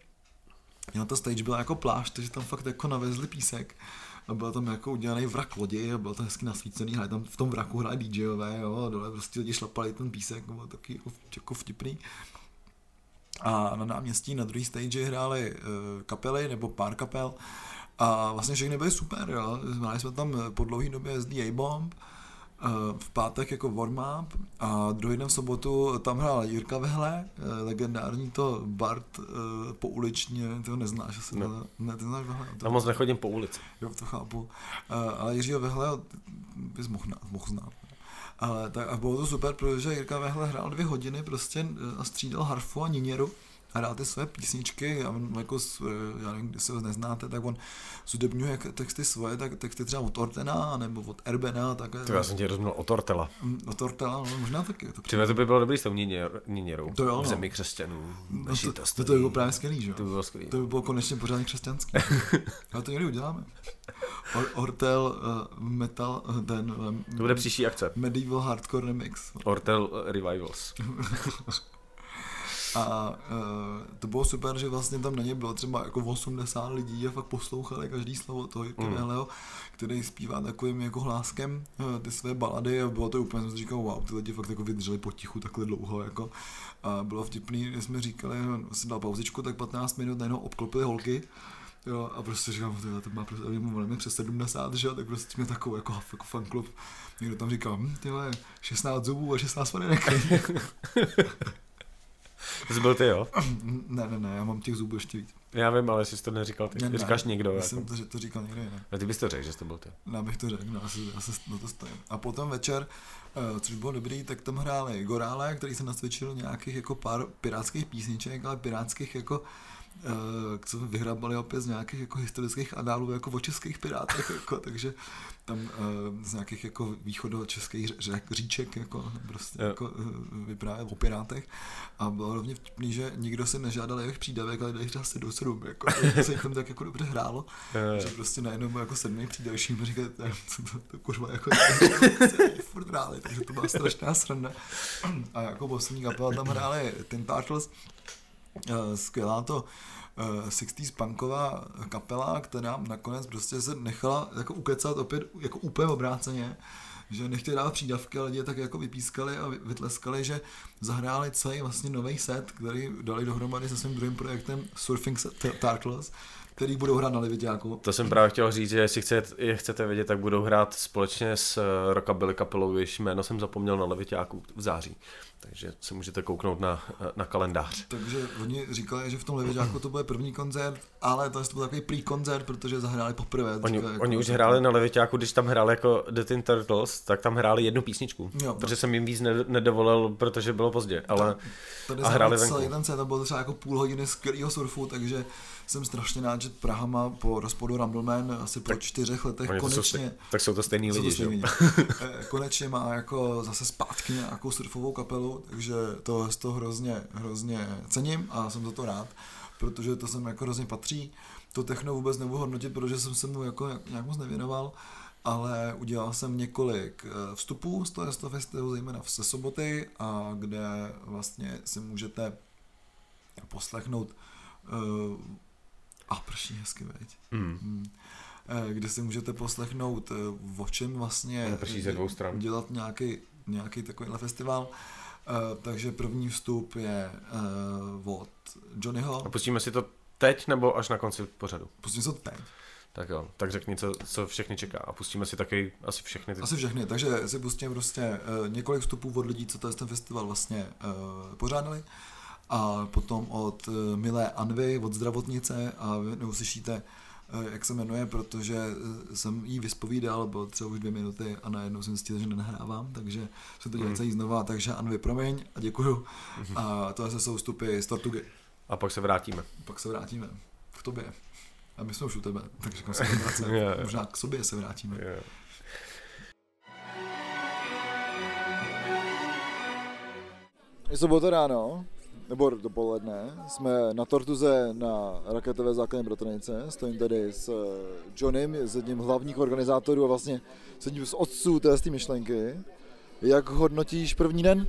Na ta stage byla jako pláž, takže tam fakt jako navezli písek. A byl tam jako udělaný vrak lodi a byl to hezky nasvícený, hraje tam v tom vraku hraje DJové, jo, a dole prostě lidi šlapali ten písek, byl taky jako vtipný. A na náměstí na druhý stage hráli kapely nebo pár kapel a vlastně všechny byly super, jo, hráli jsme tam po dlouhý době SD A-bomb, v pátek jako warm-up a druhý den v sobotu tam hrál Jirka Vehle, legendární to Bart po uličně, ty ho neznáš asi, no. Ne, ty znáš Vehle? Já moc nechodím po ulici. Jo, to chápu, ale Jiřího Vehle bys mohl znát. Ale tak, a bylo to super, protože Jirka Vehle hrál 2 hodiny prostě a střídal harfu a niněru. A hrál ty své písničky a on jako, já nevím, když se ho neznáte, tak on zudebňuje texty svoje, tak texty třeba od Ortena nebo od Erbena. Takhle. To já jsem tě rozuměl od Ortela. Od Ortela, no, možná taky. To by bylo dobrý s tou niněrou. To jo, no. V zemi křesťanů. No, to by bylo právě skvělý, že jo? To by bylo konečně pořádně křesťanský. Ale to někdy uděláme. Ortel, metal, ten... To bude příští akce. Medieval Hardcore Remix. Ortel Revivals. A to bylo super, že vlastně tam na něj bylo třeba jako 80 lidí a fakt poslouchali každý slovo toho Jirky Vehleho, který zpívá takovým jako hláskem ty své balady a bylo to úplně, jsem si říkal, wow, ty lidi fakt jako vydrželi potichu takhle dlouho jako a bylo vtipný, když jsme říkali, si dal pauzičku, tak 15 minut najednou obklopili holky. Jo, a prostě říkám, to má prostě, mě přes 70, že? Tak prostě mě takovou jako fanklub. Někdo tam říkal, tyhle, 16 zubů a 16 farenek. Jsi byl ty, jo? Ne, já mám těch zubů ještě víc. Já vím, ale jsi to neříkal ty. Ne, říkáš někdo. Já jsem jako... to říkal někdo jinak. A ty bys to řekl, že jsi to byl ty. Já bych to řekl, no, já se na to stojím. A potom večer, což bylo dobrý, tak tam hráli Gorále, který se nasvědčil nějakých jako pár pirátských písniček, ale pirátských jako, co vyhrabali opět z nějakých jako historických análů jako o českých pirátech, jako, takže tam z nějakých jako východočeských říček jako, prostě, jako, vyprávěl o pirátech a bylo rovně vtipný, že nikdo si nežádal jejich přídavek, ale dali třeba 7 jako, se jich tam tak jako dobře hrálo, že prostě najednou jako 7 přídavším říkali, to kurva jako furt hráli, takže to byla strašná sranda a jako poslední kapela tam hráli ten Turtles, skvělá to 60s punková kapela, která nakonec prostě se nechala jako ukecat opět jako úplně obráceně, že nechtěli dát přídavky, lidi tak jako vypískali a vytleskali, že zahráli celý vlastně nový set, který dali dohromady se svým druhým projektem Surfing Turtles, který budou hrát na Leviťáku. To jsem právě chtěl říct, že jestli chcete vědět, tak budou hrát společně s rockabilly kapelou, jejíž jméno jsem zapomněl, na Leviťáku v září. Takže se můžete kouknout na kalendář. Takže oni říkali, že v tom Leviťáku to bude první koncert, ale to byl takový pre-koncert, protože zahráli poprvé. Oni už hráli na Leviťáku, když tam hráli jako The Teen Turtles, tak tam hráli 1 písničku, jo, protože jsem jim víc nedovolil, protože bylo pozdě, ale tady a hráli venku. Celý ten set, to bylo třeba jako půl hodiny skvělého surfu, takže jsem strašně rád, že Praha má po rozpadu Rumbleman asi po 4 letech konečně... Tak jsou to stejný lidi, že? Konečně má jako zase zpátky nějakou surfovou kapelu, takže to hrozně cením a jsem za to rád, protože to sem jako hrozně patří. To techno vůbec nebudu hodnotit, protože jsem se mu jako nějak moc nevěnoval, ale udělal jsem několik vstupů z toho festivalu, zejména se soboty, a kde vlastně si můžete poslechnout prší hezky, veď. Kde si můžete poslechnout, o čem vlastně dělat nějaký takovýhle festival. Takže první vstup je od Johnnyho. A pustíme si to teď nebo až na konci pořadu? Pustíme si to teď. Tak jo, tak řekni, co všechny čeká, a pustíme si taky asi všechny. Asi všechny, takže si pustíme prostě několik vstupů od lidí, co ten festival vlastně pořádali. A potom od milé Anvy, od zdravotnice, a vy neuslyšíte, jak se jmenuje, protože jsem jí vyspovídal, bylo třeba už 2 minuty a najednou jsem zjistil, že nenahrávám, takže jsem to dělal celý znova, takže Anvy, promiň a děkuju. A tohle jsou vstupy z Tortugy. A pak se vrátíme. K tobě. A my jsme už u tebe, takže kam se vrátíme. Yeah. Možná k sobě se vrátíme. Yeah. Je sobota ráno, nebo dopoledne, jsme na Tortuze na Raketové základně Bratronice. Stojím tady s Johnem, s jedním hlavních organizátorů a vlastně s jedním z otců té myšlenky. Jak hodnotíš první den?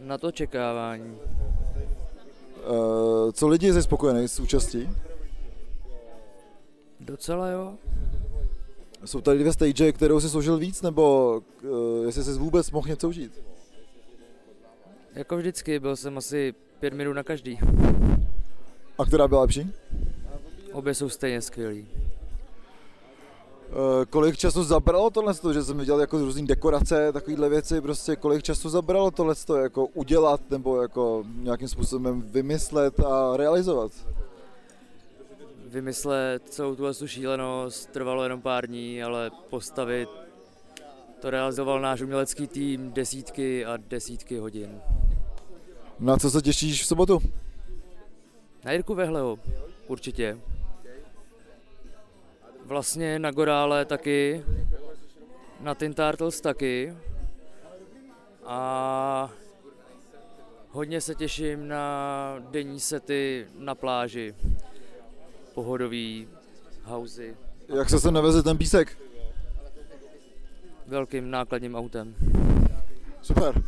Na to čekávání. Co lidi, jsi spokojený s účastí? Docela jo. Jsou tady 2 stage, kterou jsi soužil víc, nebo jestli jsi vůbec mohl něco užít? Jako vždycky, byl jsem asi 5 minut na každý. A která byla lepší? Obě jsou stejně skvělý. Kolik času zabralo tohleto, že jsem viděl jako různý dekorace, takovýhle věci, prostě kolik času zabralo tohleto jako udělat nebo jako nějakým způsobem vymyslet a realizovat? Vymyslet celou tuhle šílenost trvalo jenom pár dní, ale postavit to realizoval náš umělecký tým desítky a desítky hodin. Na co se těšíš v sobotu? Na Jirku Vehleho, určitě. Vlastně na Gorále taky, na Tin Turtles taky a hodně se těším na denní sety na pláži, pohodový, housey. Jak se sem naveze ten písek? Velkým nákladním autem. Super.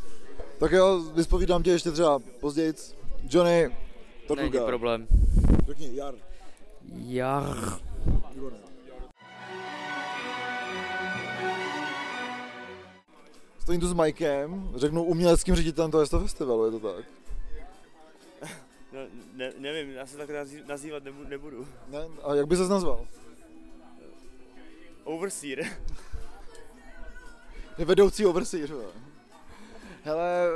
Tak jo, vyspovídám tě ještě třeba později. Johnny, Tortuga. Není problém. Řekni, jar. Jar. Stojím tu s Mikem, řeknu uměleckým ředitelem toho festivalu, je to tak? No, nevím, já se tak nazývat nebudu. Ne? A jak bys ses nazval? Overseer. Vedoucí overseer. Hele,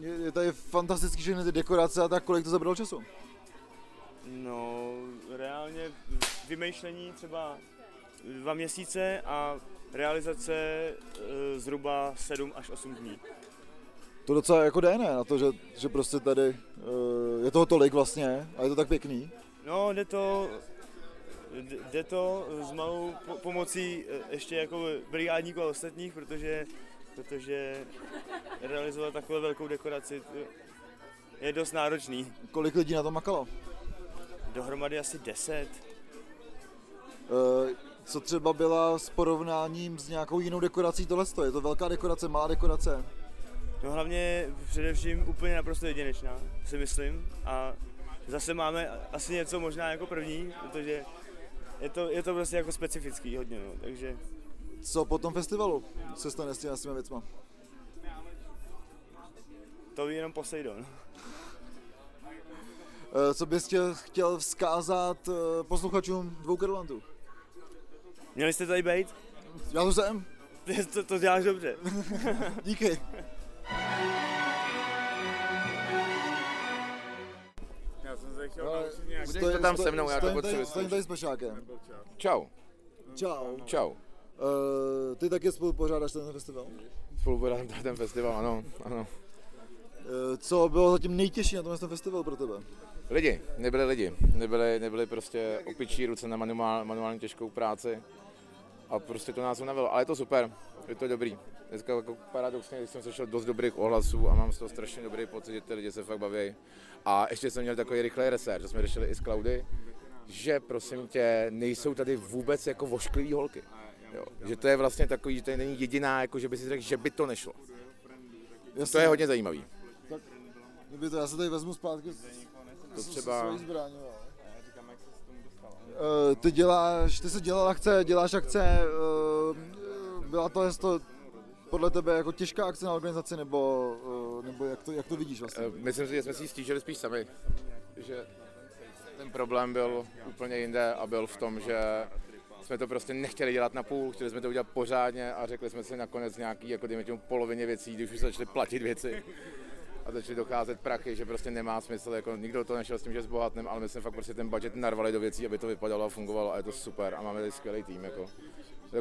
je tady fantastický všechny ty dekorace a tak, kolik to zabralo času? No, reálně vymýšlení třeba 2 měsíce a realizace zhruba 7 až 8 dní. To docela jako jde, ne? Na to, že prostě tady je toho tolik vlastně a je to tak pěkný. No, jde to s malou pomocí ještě jako brigádníků a ostatních, protože realizovat takovou velkou dekoraci je dost náročný. Kolik lidí na to makalo? Dohromady asi 10. Co třeba byla s porovnáním s nějakou jinou dekorací tohleto? Je to velká dekorace, malá dekorace? No hlavně především úplně naprosto jedinečná, si myslím. A zase máme asi něco možná jako první, protože je to prostě jako specifický hodně, no, takže... Co po tom festivalu se stane s těmi věcma? To ví jenom Poseidon. Co bys chtěl vzkázat posluchačům 2 Karolantů? Měli jste tady bejt? Já to jsem. To děláš dobře. Díky. Já jsem se chtěl naučit nějak. Budeš to tam se mnou, já to potřebuji. Stojím tady s Pašákem. Čau. Ty taky spolupořádáš ten festival? Spolupořádám ten festival, ano. Co bylo zatím nejtěžší na tomhle festivalu pro tebe? Lidi, nebyli prostě opičí ruce na manuální těžkou práci a prostě to nás unavilo, ale je to super, je to dobrý. Dneska jako paradoxně jsem sešel dost dobrých ohlasů a mám z toho strašně dobrý pocit, že ty lidi se fakt baví. A ještě jsem měl takový rychlej research, že jsme řešili i s Klaudy, že prosím tě, nejsou tady vůbec jako vošklivý holky. Jo, že to je vlastně takový, že to není jediná, jako že by si řekl, že by to nešlo. Jasně. To je hodně zajímavý. Tak, kdyby to, já se tady vezmu zpátky s třeba... svojí zbraní. Ty děláš akce, byla to to podle tebe jako těžká akce na organizaci, nebo jak to vidíš vlastně? Myslím si, že jsme si ji stížili spíš sami, že ten problém byl úplně jinde a byl v tom, že jsme to prostě nechtěli dělat na půl, chtěli jsme to udělat pořádně a řekli jsme si nakonec nějaký, jako dejme tomu polovině věcí, když už začali platit věci a začali docházet prachy, že prostě nemá smysl, jako nikdo to nešel s tím, že s bohatnem, ale my jsme fakt prostě ten budget narvali do věcí, aby to vypadalo a fungovalo a je to super a máme tady skvělý tým, jako.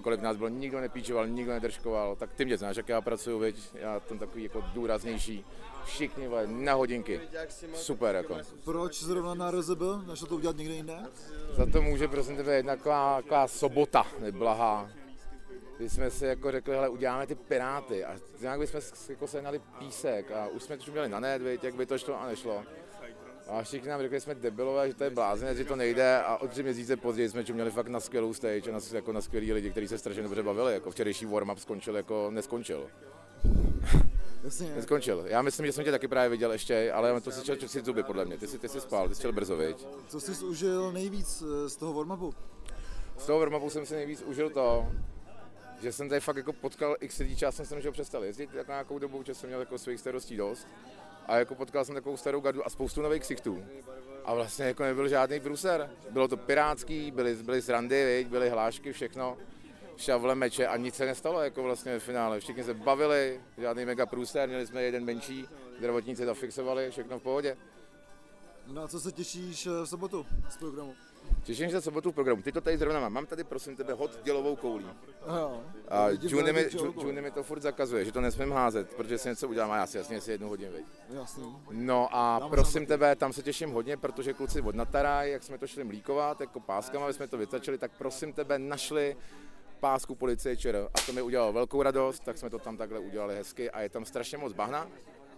Kolik nás bylo, nikdo nepíčoval, nikdo nedržkoval, tak ty mě znáš, jak já pracuju, viď, já tam takový jako důraznější, všichni na hodinky, super jako. Proč zrovna na RZB, nešlo to udělat někde jinde? Za to může prosím tebe jedna taková sobota neblahá, když jsme si jako řekli, hele, uděláme ty Piráty a nějak bychom jako sehnali písek a už jsme to měli na net, viď, jak by to šlo a nešlo. A všichni nám řekli, že jsme debilové, že to je blázinec, že to nejde a o 3 měsíce později jsme měli fakt na skvělou stage a na skvělý lidi, kteří se strašně dobře bavili, jako včerejší warm-up skončil, jako neskončil. Neskončil. Já myslím, že jsem tě taky právě viděl ještě, ale to si chtěl čistit zuby podle mě, ty jsi spal, ty jsi chtěl brzo, viď? Co jsi užil nejvíc z toho warm-upu? Z toho warm-upu jsem si nejvíc užil to, že jsem tady fakt jako potkal x lidí, čas jsem že ho přestal jezdit jako nějakou dobu, že jsem měl jako svých starostí dost. A jako potkal jsem takovou starou gardu a spoustu nových ksichtů. A vlastně jako nebyl žádný bruser. Bylo to pirátský, byly srandy, byly hlášky, všechno. Šavle, meče a nic se nestalo jako vlastně v finále. Všichni se bavili, žádný mega průser, měli jsme jeden menší, zdravotníci zafixovali, všechno v pohodě. No a co se těšíš v sobotu z programu? Těším se v sobotu v programu. Ty to tady zrovna mám. Mám tady, prosím tebe, hod dělovou koulí. A June mi to furt zakazuje, že to nesmím házet, protože si něco udělám a já si jasně si 1 hodinu, veď. No a prosím tebe, tam se těším hodně, protože kluci od Nataraj, jak jsme to šli mlíkovat, jako páskama, aby jsme to vytačili, tak prosím tebe, našli pásku policie ČR. A to mi udělalo velkou radost, tak jsme to tam takhle udělali hezky a je tam strašně moc bahna.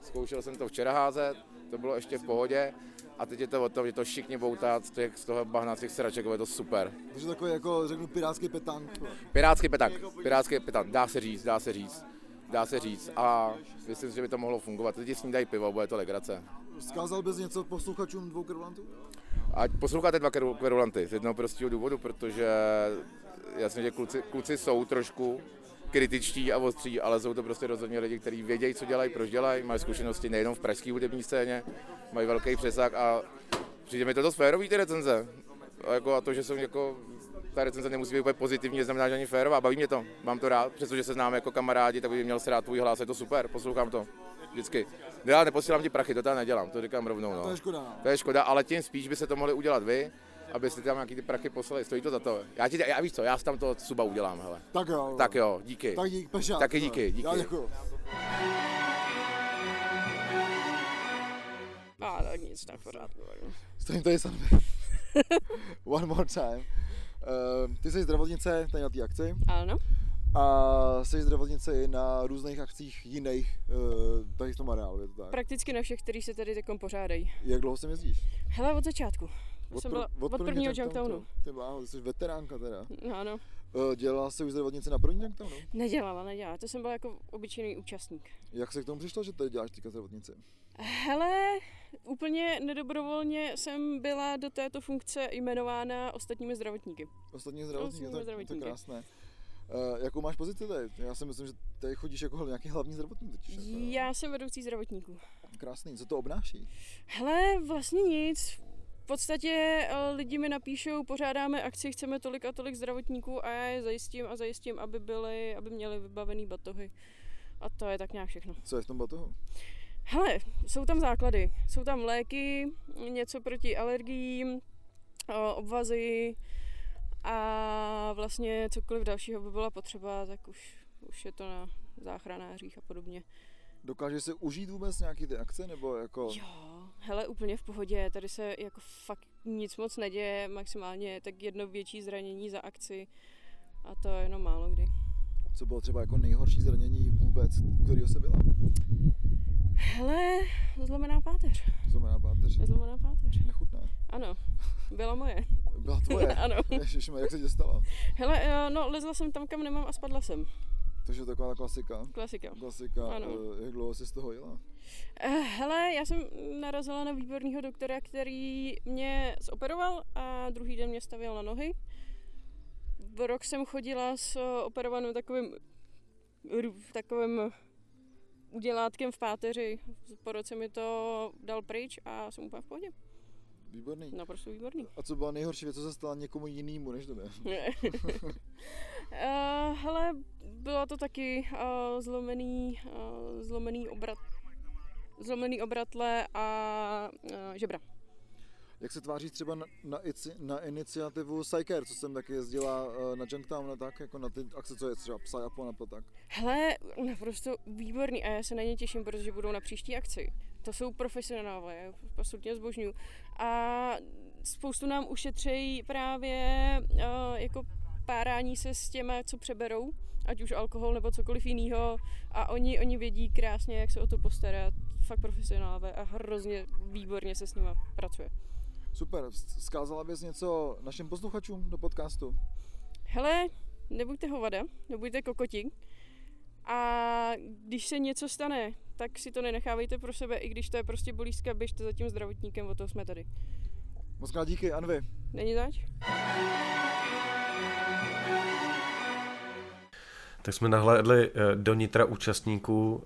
Zkoušel jsem to včera házet, to bylo ještě v pohodě. A teď je to o tom, že to všichni boutá z toho bahna, z těch sraček, je to super. Takže takový, jako řeknu, pirátský petank. Pirátský petank, dá se říct. A myslím, že by to mohlo fungovat. Lidi s ním dají pivo, bude to legrace. Vzkázal bys něco posluchačům 2 kverulantů? Ať posloucháte 2 kverulanty, z jednoho prostého důvodu, protože jasně, že kluci jsou trošku kritičtí a ostří, ale jsou to prostě rozhodně lidi, kteří vědějí, co dělají, proč dělají, mají zkušenosti nejenom v pražské hudební scéně, mají velký přesah a přijde mi to dost férový ty recenze. A to, že jsou jako, ta recenze nemusí být úplně pozitivní, neznamená, že ani férová, baví mě to, mám to rád, přestože se známe jako kamarádi, tak by měl se rád tvůj hlas, je to super, poslouchám to vždycky. Já neposílám ti prachy, to tam nedělám, to říkám rovnou. No. To je škoda, ale tím spíš by se to mohli udělat vy. Abyste tam nějaký ty prachy poslali, stojí to za to. Já víš co, já si tam to suba udělám, hele. Tak jo, díky. Tak dík, pešát. Taky díky. Já děkuju. Tak nic, tak pořád. Stojím tady sami. One more time. Ty jsi zdravotnice tady na té akci. Ano. A jsi zdravotnice i na různých akcích jiných, tady v tom areálu, je to tak? Prakticky na všech, který se tady takom pořádají. Jak dlouho sem jezdíš? Hele, od začátku. Od prvního Junktownu. Ty bláho, jsi veteránka teda. Ano. Dělala jsi už zdravotnice na první Junktownu? Nedělala, to jsem byla jako obyčejný účastník. Jak se k tomu přišlo, že tady děláš teďka zdravotnici? Hele, úplně nedobrovolně jsem byla do této funkce jmenována ostatními zdravotníky. To je krásné. Jakou máš pozici tady? Já si myslím, že tady chodíš jako nějaký hlavní zdravotník. Já jsem vedoucí zdravotníků. Krásný, co to obnáší? Hele, vlastně nic. V podstatě lidi mi napíšou, pořádáme akci, chceme tolik a tolik zdravotníků a já je zajistím, aby měli vybavený batohy. A to je tak nějak všechno. Co je v tom batohu? Hele, jsou tam základy. Jsou tam léky, něco proti alergiím, obvazy a vlastně cokoliv dalšího by byla potřeba, tak už je to na záchranářích a podobně. Dokáže se užít vůbec nějaký ty akce, nebo jako... Jo, hele, úplně v pohodě, tady se jako fakt nic moc neděje, maximálně tak jedno větší zranění za akci a to je jenom málo kdy. Co bylo třeba jako nejhorší zranění vůbec, kterýho se byla? Hele, zlomená páteř. Zlomená páteř. Zlomená páteř. Nechutné. Ano, byla moje. Byla tvoje? Ano. Ježišme, jak se tě stalo? Hele, no, lezla jsem tam, kam nemám a spadla jsem. Takže taková klasika. Klasika. Klasika. Ano. Jak dlouho jsi z toho jela? Hele, já jsem narazila na výborného doktora, který mě zoperoval a druhý den mě stavěl na nohy. V rok jsem chodila s operovanou takovým udělátkem v páteři. Po roce mi to dal pryč a jsem úplně v pohodě. Výborný. Naprosto výborný. A co byla nejhorší věc, co se stala někomu jinému než tobě? Ne. Hele, bylo to taky zlomený obratle a žebra. Jak se tváří třeba na iniciativu Psycare, co jsem taky jezdila na Junktown a tak, jako na ty akce, co je třeba Psy a Pon a tak? Hele, naprosto výborný a já se na ně těším, protože budou na příští akci. To jsou profesionálové, já absolutně zbožňuju. A spoustu nám ušetřejí právě jako párání se s těma, co přeberou, ať už alkohol nebo cokoliv jinýho. A oni vědí krásně, jak se o to postarat. Fakt profesionálové a hrozně výborně se s nima pracuje. Super, vzkázala bys něco našim posluchačům do podcastu? Hele, nebuďte hovada, nebuďte kokoti a když se něco stane, tak si to nenechávejte pro sebe, i když to je prostě bolístka, běžte za tím zdravotníkem, o toho jsme tady. Moc krát díky, Anvi. Není zač? Tak jsme nahlédli do nitra účastníků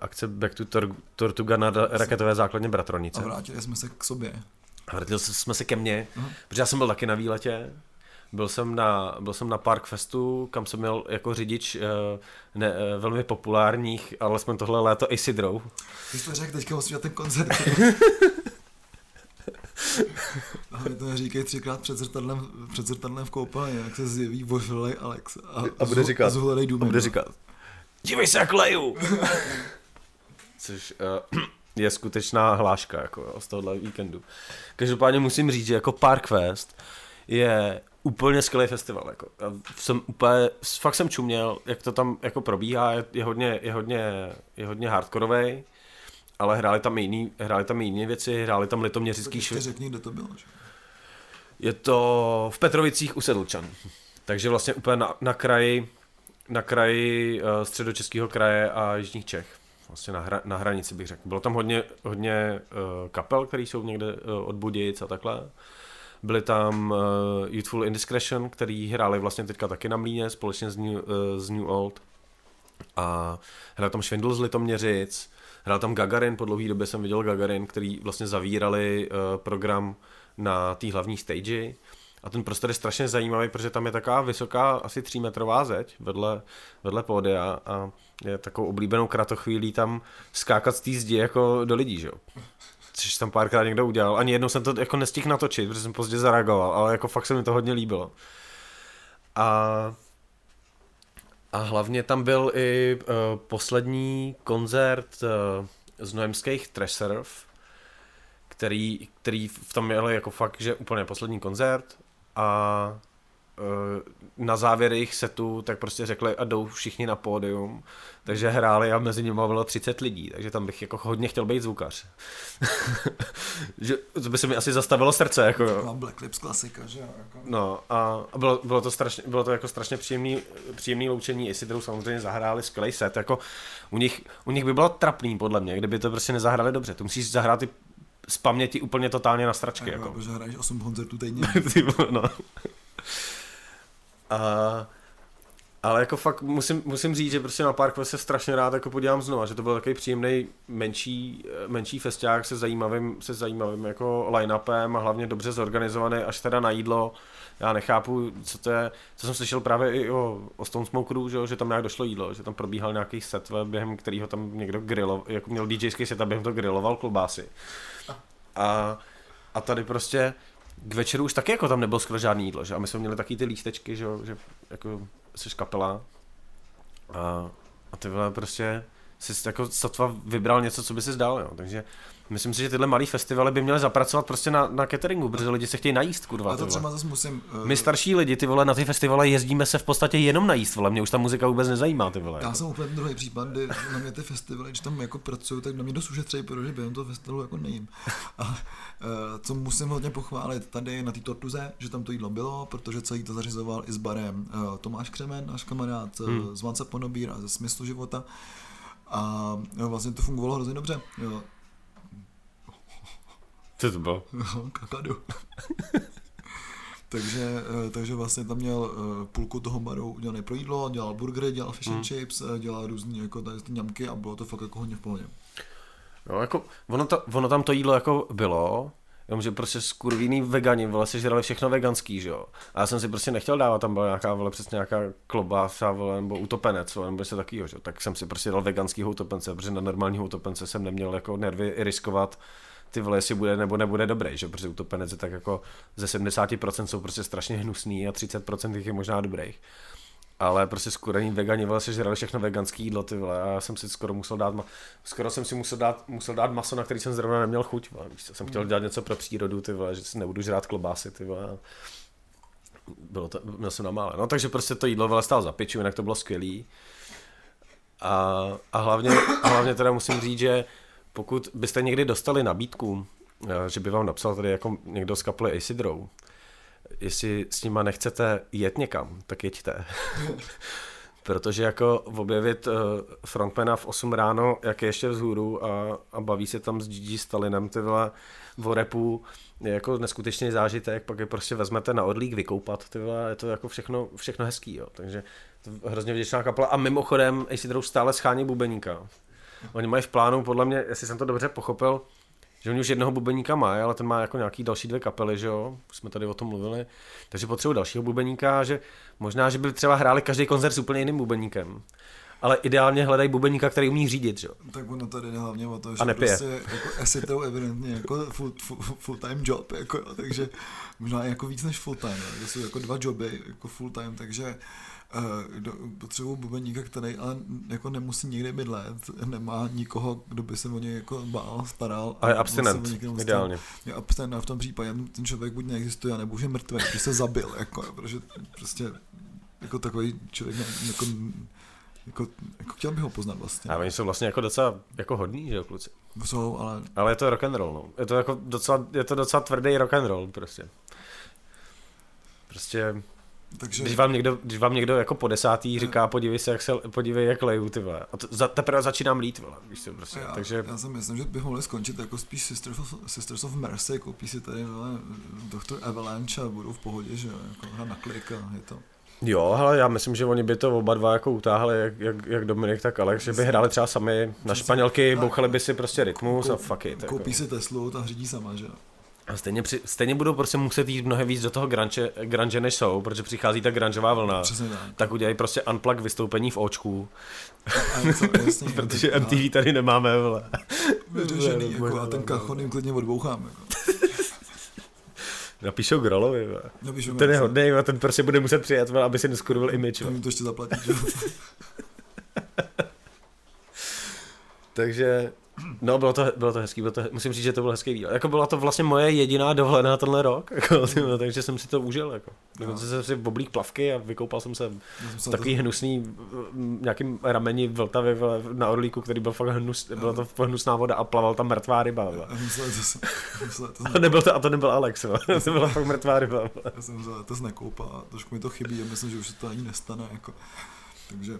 akce Back to Tortuga na raketové základně Bratronice. A vrátili jsme se k sobě. A vrátili jsme se ke mně, protože já jsem byl taky na výletě. Byl jsem na Parkfestu, kam jsem měl jako řidič velmi populárních, alespoň tohle léto, Isidrou. Ty jsi to řekl, teďka musím dělat ten koncert. A mi to neříkej třikrát před zrcadlem v koupelně, jak se zjeví Boželej Alex a zhledej důmy. A bude říkat, dívej se jak leju! Což je skutečná hláška jako, z tohohle víkendu. Každopádně musím říct, že jako Parkfest je úplně skvělý festival. Jako. Fakt jsem čuměl, jak to tam jako probíhá, je hodně hardkorovej. Ale hráli tam jiné věci, hráli tam litoměřický švy. Řekni, kde to bylo. Že? Je to v Petrovicích u Sedlčan. Takže vlastně úplně na kraji středočeského kraje a jižních Čech. Vlastně na hranici bych řekl. Bylo tam hodně kapel, které jsou někde od Budějic a takhle. Byly tam Youthful Indiscretion, který hráli vlastně teďka taky na Mlýně společně z New Old. A hrál tam Švindl z Litoměřic. Hrál tam Gagarin, po dlouhé době jsem viděl Gagarin, který vlastně zavírali program na té hlavní stage. A ten prostor je strašně zajímavý, protože tam je taková vysoká, asi 3metrová zeď vedle pódia a je takovou oblíbenou kratochvílí tam skákat z té zdi jako do lidí, že jo. Což tam párkrát někdo udělal. Ani jednou jsem to jako nestihl natočit, protože jsem pozdě zareagoval, ale jako fakt se mi to hodně líbilo. A hlavně tam byl i poslední koncert z Noemských Trash Surf, který tam měl jako fakt, že úplně poslední koncert a na závěr jejich setu tak prostě řekli a jdou všichni na pódium, takže hráli a mezi nimi bylo 30 lidí, takže tam bych jako hodně chtěl být zvukař. Že to by se mi asi zastavilo srdce. Jako, taková Black Lips klasika, že jo? Jako. No a bylo to strašně příjemný loučení, Isidru samozřejmě zahráli skvělý set, jako u nich by bylo trapný podle mě, kdyby to prostě nezahráli dobře, to musíš zahrát ty z paměti úplně totálně na stračky. Jako. Protože hraješ 8 koncertů týdně. No. Ale jako fakt musím říct, že prostě na Parkfest se strašně rád jako podívám znova, že to byl takový příjemný menší festiák se zajímavým jako line-upem a hlavně dobře zorganizovaný až teda na jídlo. Já nechápu, co to je, co jsem slyšel právě i o Stone Smokeru, že tam nějak došlo jídlo, že tam probíhal nějaký set, během kterého tam někdo griloval, jako měl DJský set a během toho griloval klobásy. A tady prostě k večeru už taky jako tam nebylo skoro žádný jídlo, že? A my jsme měli taky ty lístečky, že jako seš kapela a ty vole prostě si jako sotva vybral něco, co by si zdal, jo. Takže myslím si, že tyhle malý festivaly by měly zapracovat prostě na cateringu, protože lidi se chtějí najíst, kurva. A to třeba zase musím... My starší lidi, ty vole, na ty festivaly jezdíme se v podstatě jenom najíst, vole, mě už ta muzika vůbec nezajímá, ty vole. Já jsem úplně druhý případ, kdy na mě ty festivaly, když tam jako pracuju, tak na mě dost ušetřejí, protože během toho festivalu jako nejím. A co musím hodně pochválit tady na té Tortuze, že tam to jídlo bylo, protože celý to zařizoval i s barem Tomáš Křemen, náš kamarád z Vance Ponobír a ze Smyslu života. A jo, vlastně to fungovalo hrozně dobře. Jo. Co to bylo? Kakadu. takže vlastně tam měl půlku toho baru udělané pro jídlo, dělal burgery, dělal fish and chips, dělal různý jako tady ty ňamky a bylo to fakt jako hodně v pohodě. No jako, ono tam to jídlo jako bylo, jenomže prostě skurvíný vegani, vole, se žrali všechno veganský, že jo. A já jsem si prostě nechtěl dávat, tam byla nějaká, vole, přesně nějaká klobása, vole, nebo utopenec, vole, nebo něco takovýho, že jo. Tak jsem si prostě dal veganskýho utopence, protože na normálního utopence jsem neměl jako nervy riskovat, ty vole, jestli bude nebo nebude dobrý, že protože utopenec je tak jako ze 70% jsou prostě strašně hnusný a 30% jich je možná dobrých. Ale prostě skurení vegani, vole, se žrali všechno veganský jídlo, ty vole, a já jsem si musel dát maso, na který jsem zrovna neměl chuť, vole, víš co, jsem chtěl dělat něco pro přírodu, ty vole, že si nebudu žrát klobásy, ty vole, bylo to, měl jsem na mále, no takže prostě to jídlo, vole, stálo za piču, jinak to bylo skvělý. A hlavně teda musím říct, že pokud byste někdy dostali nabídku, že by vám napsal tady jako někdo z kapely Acidrou, jestli s nima nechcete jet někam, tak jeďte. Protože jako objevit frontmana v 8 ráno, jak je ještě vzhůru a baví se tam s Gigi Stalinem, ty vole, o rapu, je jako neskutečný zážitek, pak je prostě vezmete na odlík vykoupat, ty vole, je to jako všechno hezký, jo. Takže hrozně vděčná kapela a mimochodem Acidrou stále schání bubeníka. Oni mají v plánu, podle mě, jestli jsem to dobře pochopil, že oni už jednoho bubeníka mají, ale ten má jako nějaký další dvě kapely, že jo, už jsme tady o tom mluvili, takže potřebují dalšího bubeníka, že možná, že by třeba hráli každý koncert s úplně jiným bubeníkem, ale ideálně hledají bubeníka, který umí řídit, že jo. Tak ono tady jde hlavně o to, že prostě jako Acidrou evidentně jako full-time job, jako, takže možná jako víc než full-time, to jsou jako dva joby, jako full-time, takže... potřebuji bubeníka, který ale jako nemusí někde bydlet, nemá nikoho, kdo by se o něj jako bál, staral. A je abstinent, ideálně. Je abstinent a v tom případě ten člověk buď neexistuje, nebo už je mrtvý, že se zabil, jako, protože prostě jako takový člověk jako chtěl bych ho poznat vlastně. A oni jsou vlastně jako docela jako hodní, že jo, kluci? Jsou, ale... Ale je to rock and roll, no. Je to jako docela tvrdý rock and roll, prostě. Prostě... Takže... Když vám někdo jako po 10. říká, podívej, jak leju, ty vole. A teprve začínám lít, vole, víš co, prostě. Takže... Já si myslím, že bych mohli skončit jako spíš Sisters of Mercy, koupí si tady, vole, Dr. Avalanche a budou v pohodě, že jako hra na klik a je to... Jo, hele, já myslím, že oni by to oba dva jako utáhli, jak Dominik, tak Alex, že by hráli třeba sami na španělky, bouchali by si prostě rytmus a fuck it. Koupí si Teslu, ta řídí sama, že jo. A stejně budou prostě muset jít mnohem víc do toho grunge než jsou, protože přichází ta grungeová vlna. Přesně tak. Tak udělají prostě unplug vystoupení v očku. A protože MTV tady nemáme, vole. Vyřešený, jako, a ten kachon jim klidně odbouchám, jako. Napíšou Grolovi, vole. Ten je hodnej, ten prostě bude muset přijet, aby si neskurvil image. To mi to ještě zaplatí, že? Takže... No, bylo to hezký, musím říct, že to byl hezký výlet. Jako byla to vlastně moje jediná dovolená tenhle rok, jako, takže jsem si to užil, jako. Dokonce jsem si oblík plavky a vykoupal jsem se takový hnusný nějakým rameni v Vltavě na Orlíku, který byl fakt hnusný, byla to hnusná voda a plaval tam mrtvá ryba. A to nebyl Alex, to byla fakt mrtvá ryba. Já jsem se letos nekoupal, trošku mi to chybí a myslím, že už se to ani nestane, jako. Takže,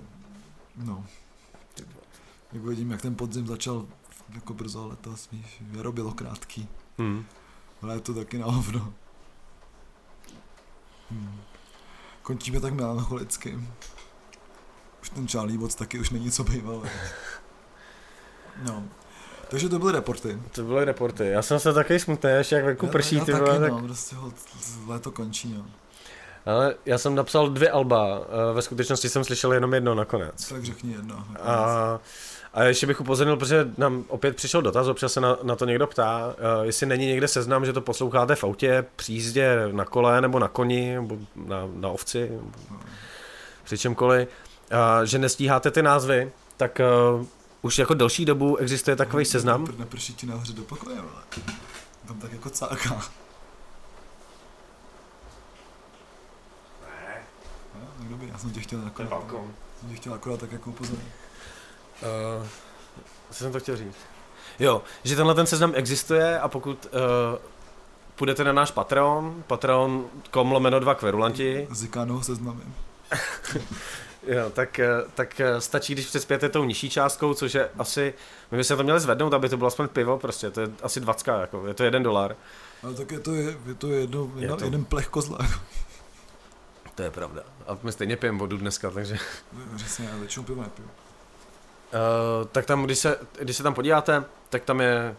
no. Jak vidím, jak ten podzim začal jako brzo letos, víš, jaro bylo krátký, ale je to taky na hovno. Končíme tak melancholicky. Už ten Charlie Watts taky už není co bývalo. No. Takže to byly reporty. Já jsem se taky smutný, ještě jak venku prší. Já ty taky, byla, tak... prostě léto končí, jo. Ale já jsem napsal 2 alba, ve skutečnosti jsem slyšel jenom jedno nakonec. Tak řekni jedno. A ještě bych upozornil, protože nám opět přišel dotaz, občas se na to někdo ptá, jestli není někde seznam, že to posloucháte v autě, při jízdě na kole, nebo na koni, nebo na ovci, nebo při čemkoliv, že nestíháte ty názvy, tak Už jako delší dobu existuje takový seznam. Neprší ti nahoře do pokoje, ale tam tak jako cáká. Ne. No, tak dobrý, já jsem tě chtěl nakonec. Jsem tě chtěl akorát tak jako upozornit. Co jsem to chtěl říct? Jo, že tenhle ten seznam existuje a pokud půjdete na náš patreon.com/2kverulanti. Zikánou seznamem. Jo, tak stačí, když přespějete tou nižší částkou, což je asi, my bychom to měli zvednout, aby to bylo aspoň pivo, prostě, to je asi 20, jako, je to $1. Ale tak je to jeden plech kozla. To je pravda. A my stejně pijeme vodu dneska, takže... Přesně, já většinou pivo nepiju. Tak tam, když se tam podíváte, tak tam je,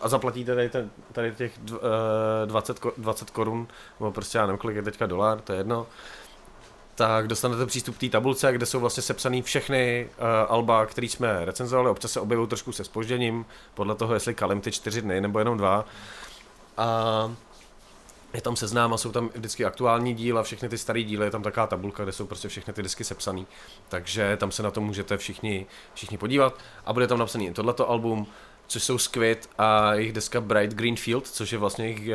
a zaplatíte tady těch 20 korun, nebo prostě já nevím, kolik je teďka $, to je jedno, tak dostanete přístup k té tabulce, kde jsou vlastně sepsané všechny alba, které jsme recenzovali, občas se objevují trošku se zpožděním, podle toho, jestli kalím ty 4 dny, nebo jenom 2. A je tam seznám a jsou tam vždycky aktuální díla, všechny ty staré díly, je tam taková tabulka, kde jsou prostě všechny ty disky sepsané, takže tam se na to můžete všichni podívat a bude tam napsaný tohleto album, což jsou Squid a jejich deska Bright Green Field, což je vlastně jejich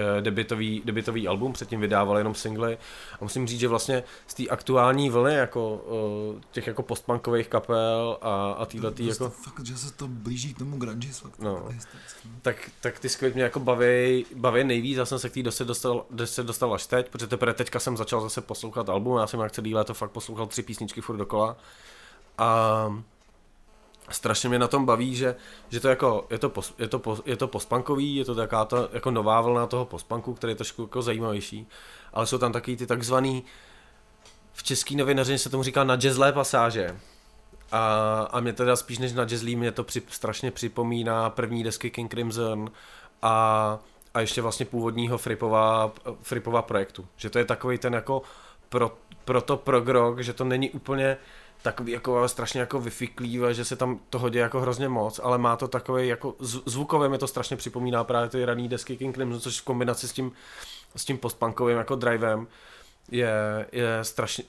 debutový album, předtím vydávali jenom singly. A musím říct, že vlastně z té aktuální vlny jako těch jako postpunkových kapel a týhletý jako... Fakt, že se to blíží k tomu grunge, fakt. No. Tak ty Squid mě jako baví nejvíc, já jsem se k té dostal až teď, protože teprve teďka jsem začal zase poslouchat album, já jsem jak celý léto fakt poslouchal 3 písničky furt dokola. A... strašně mě na tom baví, že to jako je to postpunkový, je to taká ta jako nová vlna toho postpunku, který je trošku jako zajímavější, ale jsou tam taky ty takzvaný, v český novinařině se tomu říká na jazzlé pasáže. A mě teda spíš než na jazzlí, mě to strašně připomíná první desky King Crimson a ještě vlastně původního Frippova projektu. Že to je takový ten jako proto prog, že to není úplně takový jako strašně jako vyfiklíve, že se tam to hodí jako hrozně moc, ale má to takový jako zvukově mi to strašně připomíná právě ty raný desky King Crimson, což v kombinaci s tím postpunkovým jako drivem je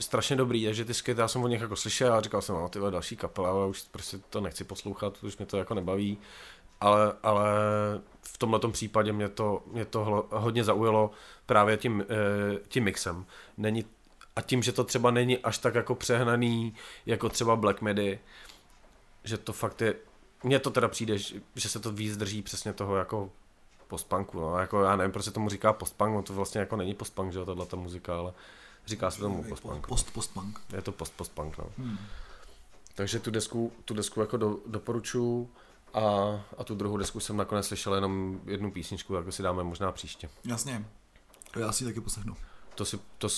strašně dobrý, takže ty Skyt, já jsem o nich jako slyšel a říkal jsem, no tyhle další kapela, ale už prostě to nechci poslouchat, už mě to jako nebaví, ale v tomhletom případě mě to hodně zaujalo právě tím mixem. A tím, že to třeba není až tak jako přehnaný, jako třeba Black Midi, že to fakt je, mně to teda přijde, že se to víc drží přesně toho jako postpunku, no, jako já nevím, proč se tomu říká postpunk, no to vlastně jako není postpunk, že jo, tato muzika, ale říká se tomu postpunk. Postpunk. Je to postpunk, no. Takže tu desku jako doporučuji a tu druhou desku jsem nakonec slyšel jenom jednu písničku, jako si dáme možná příště. Jasně, já si ji taky poslechnu. To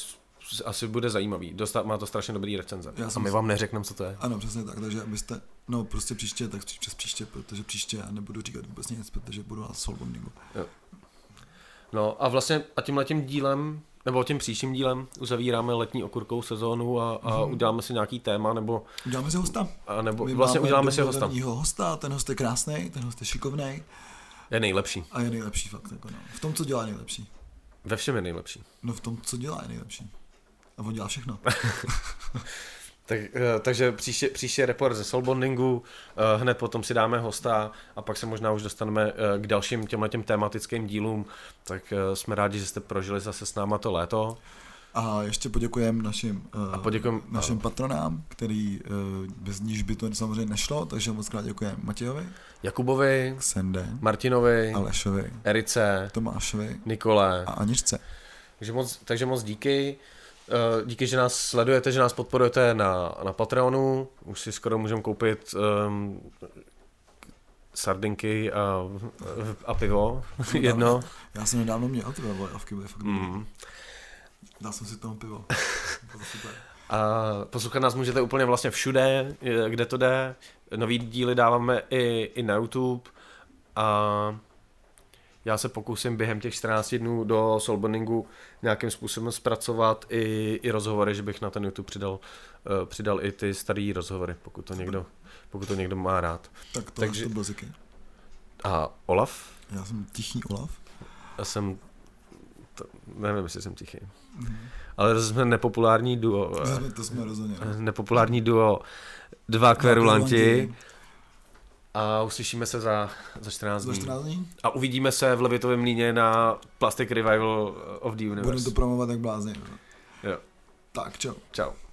asi bude zajímavý. Má to strašně dobrý recenze. A my vám neřekneme, co to je. Ano, přesně tak, takže abyste, no prostě příště, tak přes příště, protože příště já nebudu říkat vůbec nic, protože budu na Soul Bondingu. No a vlastně a tímhletím dílem, nebo tím příštím dílem uzavíráme letní okurkou sezónu a uděláme si nějaký téma, nebo... Uděláme si hosta. A nebo my vlastně uděláme si hosta, ten host je krásnej, ten host je šikovnej. Je nejlepší. A je nejlepší fakt, jako no. V tom, co dělá, nejlepší. Ve všem je nejlepší. No v tom, co dělá, je nejlepší. A on dělá všechno. Takže příště report ze Soul Bondingu, hned potom si dáme hosta a pak se možná už dostaneme k dalším těmhletěm tematickým dílům. Tak jsme rádi, že jste prožili zase s náma to léto. A ještě poděkujeme našim patronám, který bez níž by to samozřejmě nešlo, takže moc krát děkujeme Matějovi, Jakubovi, Sende, Martinovi, Alešovi, Erice, Tomášovi, Nikole a Aničce. Takže moc díky. Díky, že nás sledujete, že nás podporujete na Patreonu. Už si skoro můžeme koupit sardinky a pivo. Jedno. Já jsem nedávno měl ty vojavky, bude fakt dobrý. Dal jsem si tam pivo. A poslouchat nás můžete úplně vlastně všude, kde to jde. Nový díly dáváme i na YouTube. A já se pokusím během těch 14 dnů do Soul Bondingu nějakým způsobem zpracovat i rozhovory, že bych na ten YouTube přidal i ty starý rozhovory, pokud to někdo má rád. Tak to je blziky. A Olaf? Já jsem tichý Olaf. Nevím, jestli jsem tichý. Ale to jsme nepopulární duo. To jsme rozhodně. Nepopulární duo 2 kverulanti. A uslyšíme se za 14 dní. A uvidíme se v Levitovém mlýně na Plastic Revival of the Universe. Budu to promovat jak blázen. Jo. Tak, čau. Čau.